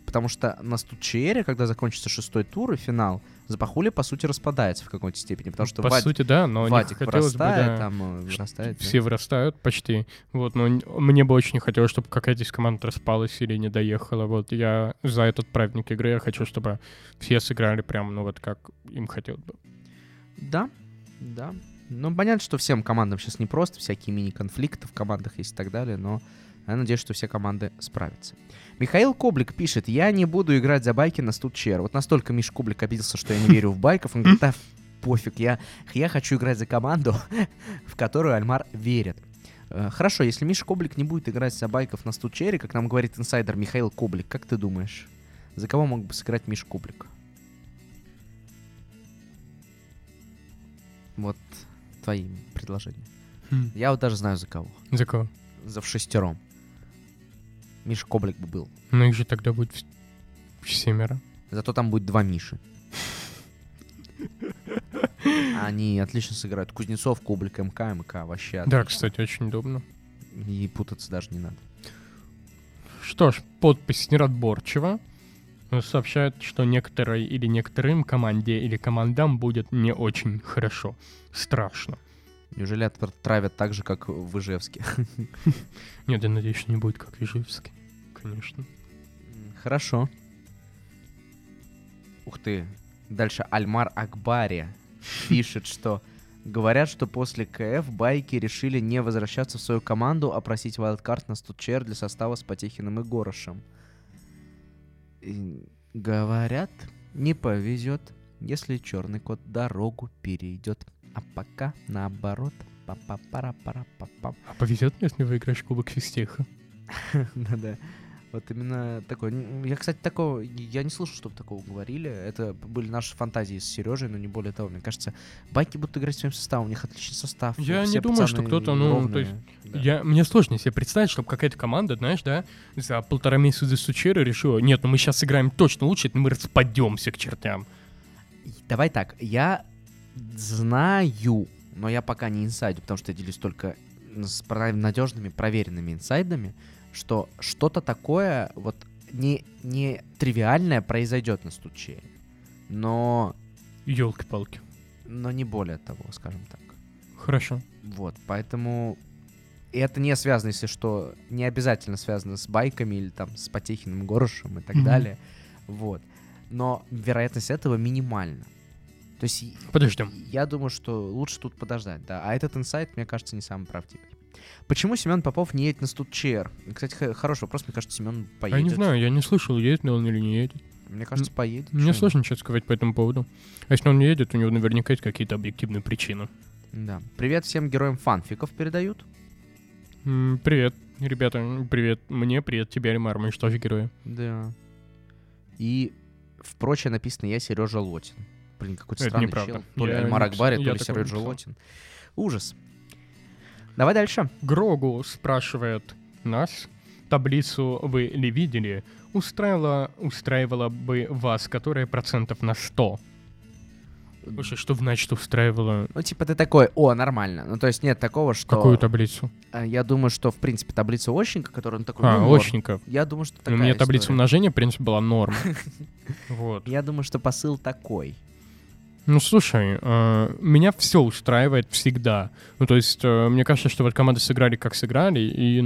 Потому что на СЧР, когда закончится 6-й тур и финал, Запахули, по сути, распадается в какой-то степени. Потому что Вадик вырастает, да, там вырастает. Все да. Вырастают почти. Вот, но мне бы очень не хотелось, чтобы какая-то из команд распалась или не доехала. Вот я за этот праздник игры, я хочу, чтобы все сыграли прям, ну вот как им хотелось бы. Да, да. Ну, понятно, что всем командам сейчас непросто, всякие мини-конфликты в командах есть и так далее, но... Я надеюсь, что все команды справятся. Михаил Коблик пишет, я не буду играть за байки на СТУ-ЧР. Вот настолько Миш Коблик обиделся, что я не верю в байков. Он говорит, да пофиг, я хочу играть за команду, в которую Альмар верит. Хорошо, если Миш Коблик не будет играть за байков на СТУ-ЧР, как нам говорит инсайдер Михаил Коблик, как ты думаешь, за кого мог бы сыграть Миш Коблик? Вот твои предложения. Я вот даже знаю, за кого. За кого? За вшестером. Миш Коблик бы был. Ну их же тогда будет семеро. Зато там будет 2 Миши. Они отлично сыграют. Кузнецов, Коблик, МК, МК вообще отлично. Да, кстати, очень удобно. И путаться даже не надо. Что ж, подпись неразборчива. Сообщает, что некоторой или некоторым команде или командам будет не очень хорошо. Страшно. Неужели травят так же, как в Ижевске? Нет, я надеюсь, что не будет, как в Ижевске. Конечно. Хорошо. Ух ты. Дальше Альмар Акбари пишет, что... Говорят, что после КФ байки решили не возвращаться в свою команду, а просить вайлдкарт на СТУ-ЧР для состава с Потехиным и Горошем. Говорят, не повезет, если черный кот дорогу перейдет. А пока наоборот. Па-па-пара-пара-па-пам. А повезет мне, если выиграешь кубок Фистеха? Да-да. Вот именно такой. Я, кстати, такого... Я не слышал, чтобы такого говорили. Это были наши фантазии с Сережей, но не более того. Мне кажется, байки будут играть своим составом. У них отличный состав. Я не думаю, что кто-то... Ну, то есть, да. Мне сложно себе представить, чтобы какая-то команда, знаешь, да, за 1.5 месяца до СУЧРы решила, нет, ну мы сейчас сыграем точно лучше, мы распадемся к чертям. Давай так, я... Знаю, но я пока не инсайдю, потому что я делюсь только с надежными, проверенными инсайдами, что что-то такое вот не тривиальное произойдет на СТУ-ЧР, но... Ёлки-палки. Но не более того, скажем так. Хорошо. Вот, поэтому... И это не связано, если что, не обязательно связано с байками или там с Потехиным Горошем и так далее. Вот. Но вероятность этого минимальна. То есть подождем. Я думаю, что лучше тут подождать, да. А этот инсайт, мне кажется, не самый правдивый. Почему Семен Попов не едет на студчер? Кстати, хороший вопрос, мне кажется, Семен поедет. Я не знаю, я не слышал, едет ли он или не едет. Мне кажется, поедет. Мне сложно ничего сказать по этому поводу. А если он не едет, у него наверняка есть какие-то объективные причины. Да. Привет всем героям фанфиков передают. Привет, ребята. Привет мне, привет тебе, Альмар. Мы что же герои? Да. И в прочее написано «Я Сережа Лотин». Блин, какой-то странный чел. То ли Альмар Акбари, то ли Сережа Лотин. Ужас. Давай дальше. Грогу спрашивает нас. Таблицу вы ли видели? Устраивала бы вас, которая процентов на 100? Слушай, что значит устраивала? Ну, типа ты такой, нормально. Ну, то есть нет такого, что... Какую таблицу? Я думаю, что, в принципе, таблица Ощенко, которую он такой... Ощенко. Я думаю, что такая у меня история. Таблица умножения, в принципе, была норм. Вот. Я думаю, что посыл такой. Ну, слушай, меня все устраивает всегда. Ну, то есть, мне кажется, что вот команды сыграли, как сыграли, и,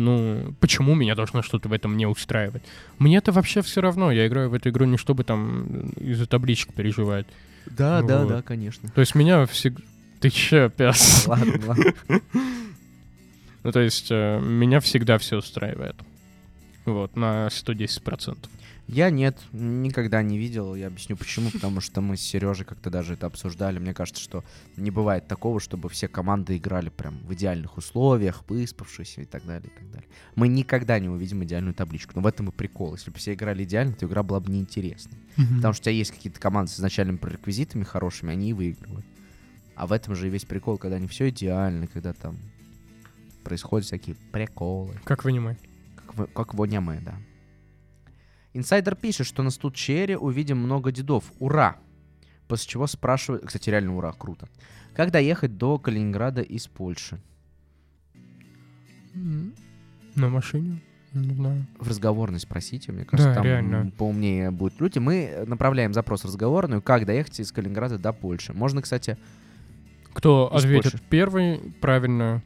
почему меня должно что-то в этом не устраивать? Мне-то вообще все равно, я играю в эту игру не чтобы там из-за табличек переживать. Да, вот. Да, конечно. То есть, меня всегда... Ты че, пяс? Ладно. Ну, то есть, меня всегда все устраивает. Вот, на 110%. Я нет, никогда не видел, я объясню почему, потому что мы с Сережей как-то даже это обсуждали, мне кажется, что не бывает такого, чтобы все команды играли прям в идеальных условиях, выспавшись и так далее, и так далее. Мы никогда не увидим идеальную табличку, но в этом и прикол, если бы все играли идеально, то игра была бы неинтересной, потому что у тебя есть какие-то команды с изначальными пререквизитами хорошими, они и выигрывают, а в этом же и весь прикол, когда не все идеально, когда там происходят всякие приколы. Как в аниме. Как в аниме, да. Инсайдер пишет, что на студчере увидим много дедов. Ура! После чего спрашивают... Кстати, реально ура, круто. Как доехать до Калининграда из Польши? На машине? Не знаю. В разговорной спросите, мне кажется, да, там реально поумнее будут люди. Мы направляем запрос в разговорную, как доехать из Калининграда до Польши. Можно, кстати... Кто ответит Польши первый, правильно...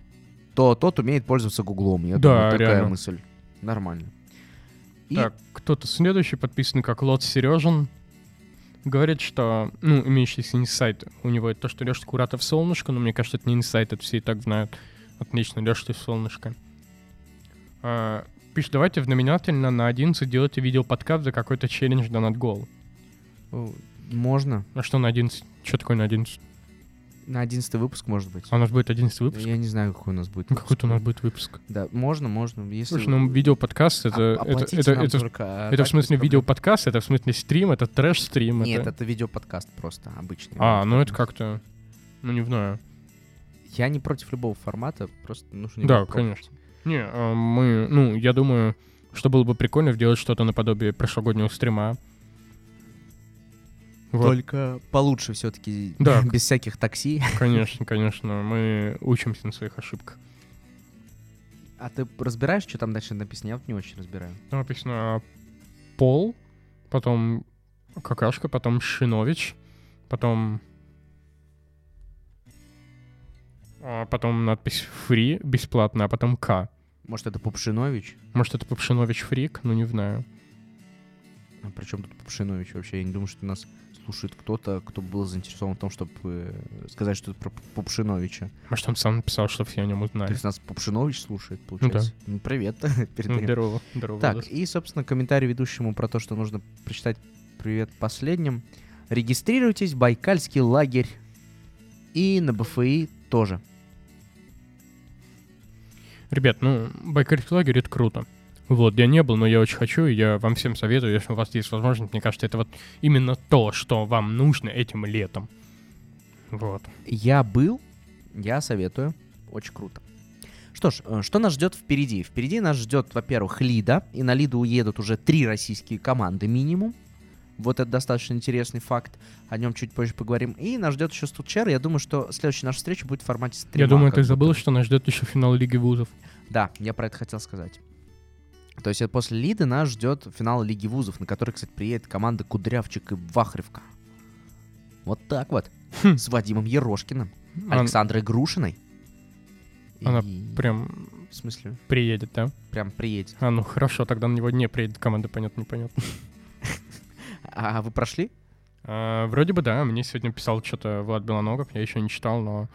Тот умеет пользоваться Гуглом. Я думаю, такая реально мысль. Нормально. Так, кто-то следующий, подписан как Лот Сережин, говорит, что, имеющийся инсайт у него это то, что Леша Куратов солнышко, но мне кажется, это не инсайт, это все и так знают. Отлично, Леша, ты солнышко. Пишет, давайте в номинательно на 11 делайте видео-подкаст за какой-то челлендж донат гол. Можно. А что на 11? Что такое на 11? На 11 выпуск, может быть. А у нас будет 11 выпуск? Я не знаю, какой у нас будет выпуск. Какой-то у нас будет выпуск. Да, можно. Если... Слушай, видеоподкаст, это в смысле видеоподкаст, это в смысле стрим, это трэш-стрим. Нет, это видеоподкаст просто, обычный. Это как-то, не знаю. Я не против любого формата, просто нужно... Да, конечно. Не, мы, я думаю, что было бы прикольно сделать что-то наподобие прошлогоднего стрима. Вот. Только получше все-таки, да, без всяких такси. Конечно, мы учимся на своих ошибках. А ты разбираешь, что там дальше написано? Я вот не очень разбираю. Там написано Пол, потом Какашка, потом Шинович, потом надпись «Фри», бесплатно, а потом «К». Может, это Пупшинович? Может, это Пупшинович Фрик? Не знаю. А при чем тут Пупшинович вообще? Я не думаю, что у нас слушает кто-то, кто был заинтересован в том, чтобы сказать что-то про Пупшиновича. Может, он сам написал, что все о нем узнали. То есть нас Пупшинович слушает, получается? Ну, да. Привет. Здорово. Так, и, собственно, комментарий ведущему про то, что нужно прочитать «Привет последним». Регистрируйтесь в Байкальский лагерь. И на БФИ тоже. Ребят, Байкальский лагерь — это круто. Вот, я не был, но я очень хочу, и я вам всем советую, если у вас есть возможность, мне кажется, это вот именно то, что вам нужно этим летом. Вот. Я был, я советую, очень круто. Что ж, что нас ждет впереди? Впереди нас ждет, во-первых, Лида, и на Лиду уедут уже 3 российские команды минимум. Вот это достаточно интересный факт, о нем чуть позже поговорим. И нас ждет еще студчер, я думаю, что следующая наша встреча будет в формате стрима. Я думаю, ты забыл, что нас ждет еще финал Лиги вузов. Да, я про это хотел сказать. То есть после Лиды нас ждет финал Лиги вузов, на который, кстати, приедет команда Кудрявчик и Вахревка. Вот так вот. С Вадимом Ерошкиным, Александрой Грушиной. Она прям... В смысле? Приедет, да? Прям приедет. Хорошо, тогда на него не приедет команда, понятно, непонятно. А вы прошли? Вроде бы да, мне сегодня писал что-то Влад Белоногов, я еще не читал, но...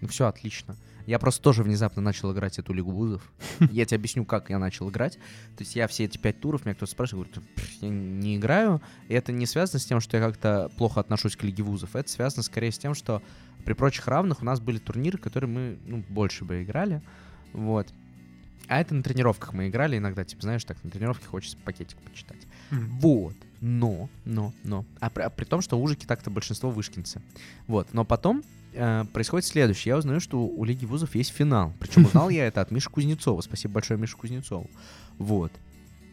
Ну все, отлично. Я просто тоже внезапно начал играть эту Лигу Бузов. Я тебе объясню, как я начал играть. То есть я все эти 5 туров, меня кто-то спрашивает, говорит, я не играю. И это не связано с тем, что я как-то плохо отношусь к Лиге Вузов. Это связано скорее с тем, что при прочих равных у нас были турниры, которые мы больше бы играли. Вот. А это на тренировках мы играли иногда. Типа, знаешь, так, на тренировке хочется пакетик почитать. Вот. Но. А при том, что ужики так-то большинство вышкинцы. Вот. Но потом... происходит следующее. Я узнаю, что у Лиги Вузов есть финал. Причем узнал я это от Миши Кузнецова. Спасибо большое Мише Кузнецову. Вот.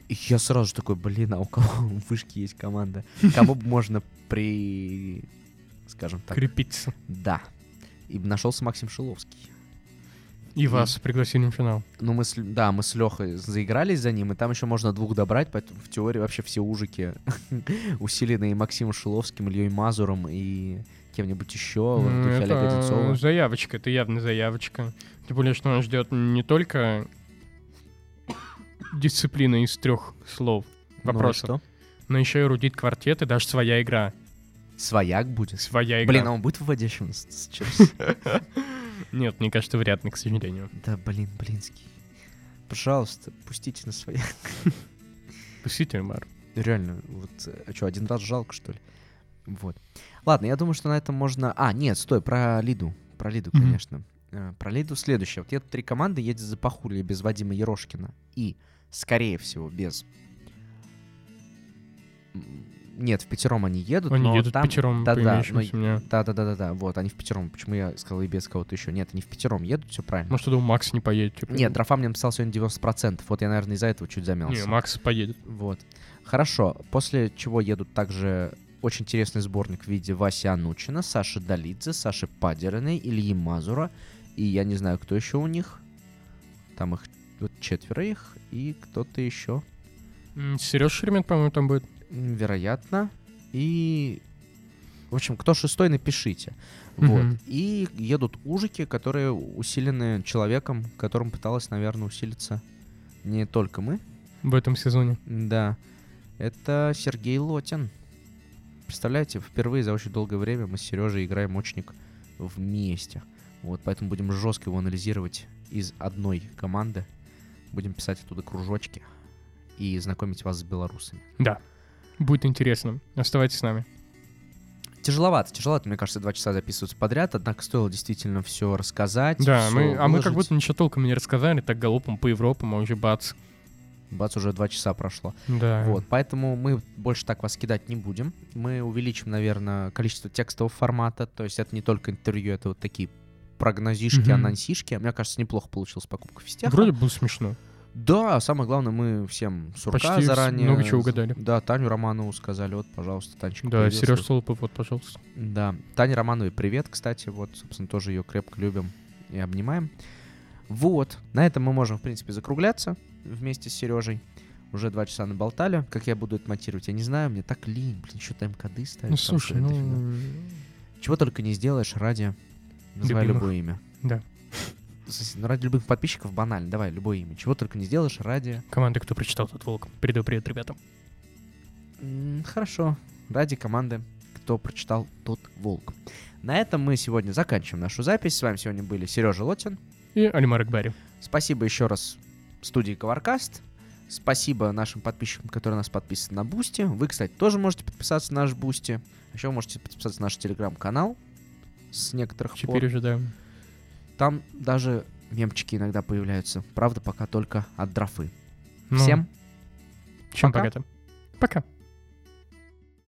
И я сразу же такой, блин, а у кого в вышке есть команда? Кому можно скажем так... крепиться. Да. И нашелся Максим Шиловский. И вас пригласили на финал. Ну, мы с Лехой заигрались за ним, и там еще можно 2 добрать, поэтому в теории вообще все ужики усилены и Максимом Шиловским, Ильей Мазуром, и кем-нибудь еще. Это заявочка, это явно заявочка. Тем более, что нас ждет не только дисциплина из 3 слов, вопросов, но еще и рудит квартет, и даже своя игра. Свояк будет? Своя игра. Блин, а он будет выводящим сейчас? Нет, мне кажется, вряд ли, к сожалению. Да, блинский. Пожалуйста, пустите на своя. Пустите, Мар. Реально, вот, а что, 1 раз жалко, что ли? Вот. Ладно, я думаю, что на этом можно... А, нет, стой, про Лиду, конечно. Про Лиду следующее. Вот эти 3 команды едет за Пахурье без Вадима Ерошкина. И, скорее всего, без... Нет, в пятером они едут, они но едут там... Пятером, да, вот, они в пятером. Почему я сказал и без кого-то еще? Нет, они в пятером едут, все правильно. Может, я думал, Макс не поедет. Типа. Нет, Драфа мне написал сегодня 90%. Вот я, наверное, из-за этого чуть замялся. Нет, Макс поедет. Вот. Хорошо, после чего едут также очень интересный сборник в виде Васи Анучина, Саши Долидзе, Саши Падериной, Ильи Мазура. И я не знаю, кто еще у них. Там их вот 4 их и кто-то еще. Сереж Шеремет, по-моему, там будет. Вероятно. И, в общем, кто 6-й, напишите. Вот. И едут ужики, которые усилены человеком, которым пыталась, наверное, усилиться не только мы. В этом сезоне. Да. Это Сергей Лотин. Представляете, впервые за очень долгое время мы с Сережей играем очник вместе. Вот, поэтому будем жестко его анализировать из одной команды. Будем писать оттуда кружочки и знакомить вас с белорусами. Да. Будет интересно. Оставайтесь с нами. Тяжеловато. Мне кажется, 2 часа записываются подряд, однако стоило действительно все рассказать. Да, мы как будто ничего толком не рассказали, так галопом по Европам, а уже бац. Бац, уже 2 часа прошло. Да. Вот, поэтому мы больше так вас кидать не будем. Мы увеличим, наверное, количество текстового формата, то есть это не только интервью, это вот такие прогнозишки, анонсишки. Мне кажется, неплохо получилась покупка фистяха. Вроде было смешно. Да, самое главное, мы всем Сурка почти заранее... много чего угадали. Да, Таню Романову сказали, вот, пожалуйста, Танечка. Да, Сереж Солопов, вот, пожалуйста. Да, Тане Романовой привет, кстати, вот, собственно, тоже ее крепко любим и обнимаем. Вот, на этом мы можем, в принципе, закругляться вместе с Сережей. Уже 2 часа наболтали. Как я буду это монтировать, я не знаю, мне так лень, блин, еще тайм-коды ставить. Ну, слушай, там, чего только не сделаешь ради... Называй любимых. Любое имя. Да. Ради любых подписчиков банально. Давай, любое имя. Чего только не сделаешь ради... Команды, кто прочитал тот волк. Передаю привет ребятам. Хорошо. Ради команды, кто прочитал тот волк. На этом мы сегодня заканчиваем нашу запись. С вами сегодня были Сережа Лотин. И Алимар Акбари. Спасибо еще раз студии Коваркаст. Спасибо нашим подписчикам, которые нас подписаны на Бусти. Вы, кстати, тоже можете подписаться на наш Бусти. Еще вы можете подписаться на наш Телеграм-канал. С некоторых пор. Теперь уже, да. Там даже мемчики иногда появляются. Правда, пока только от Драфы. Всем чем пока-то. Пока.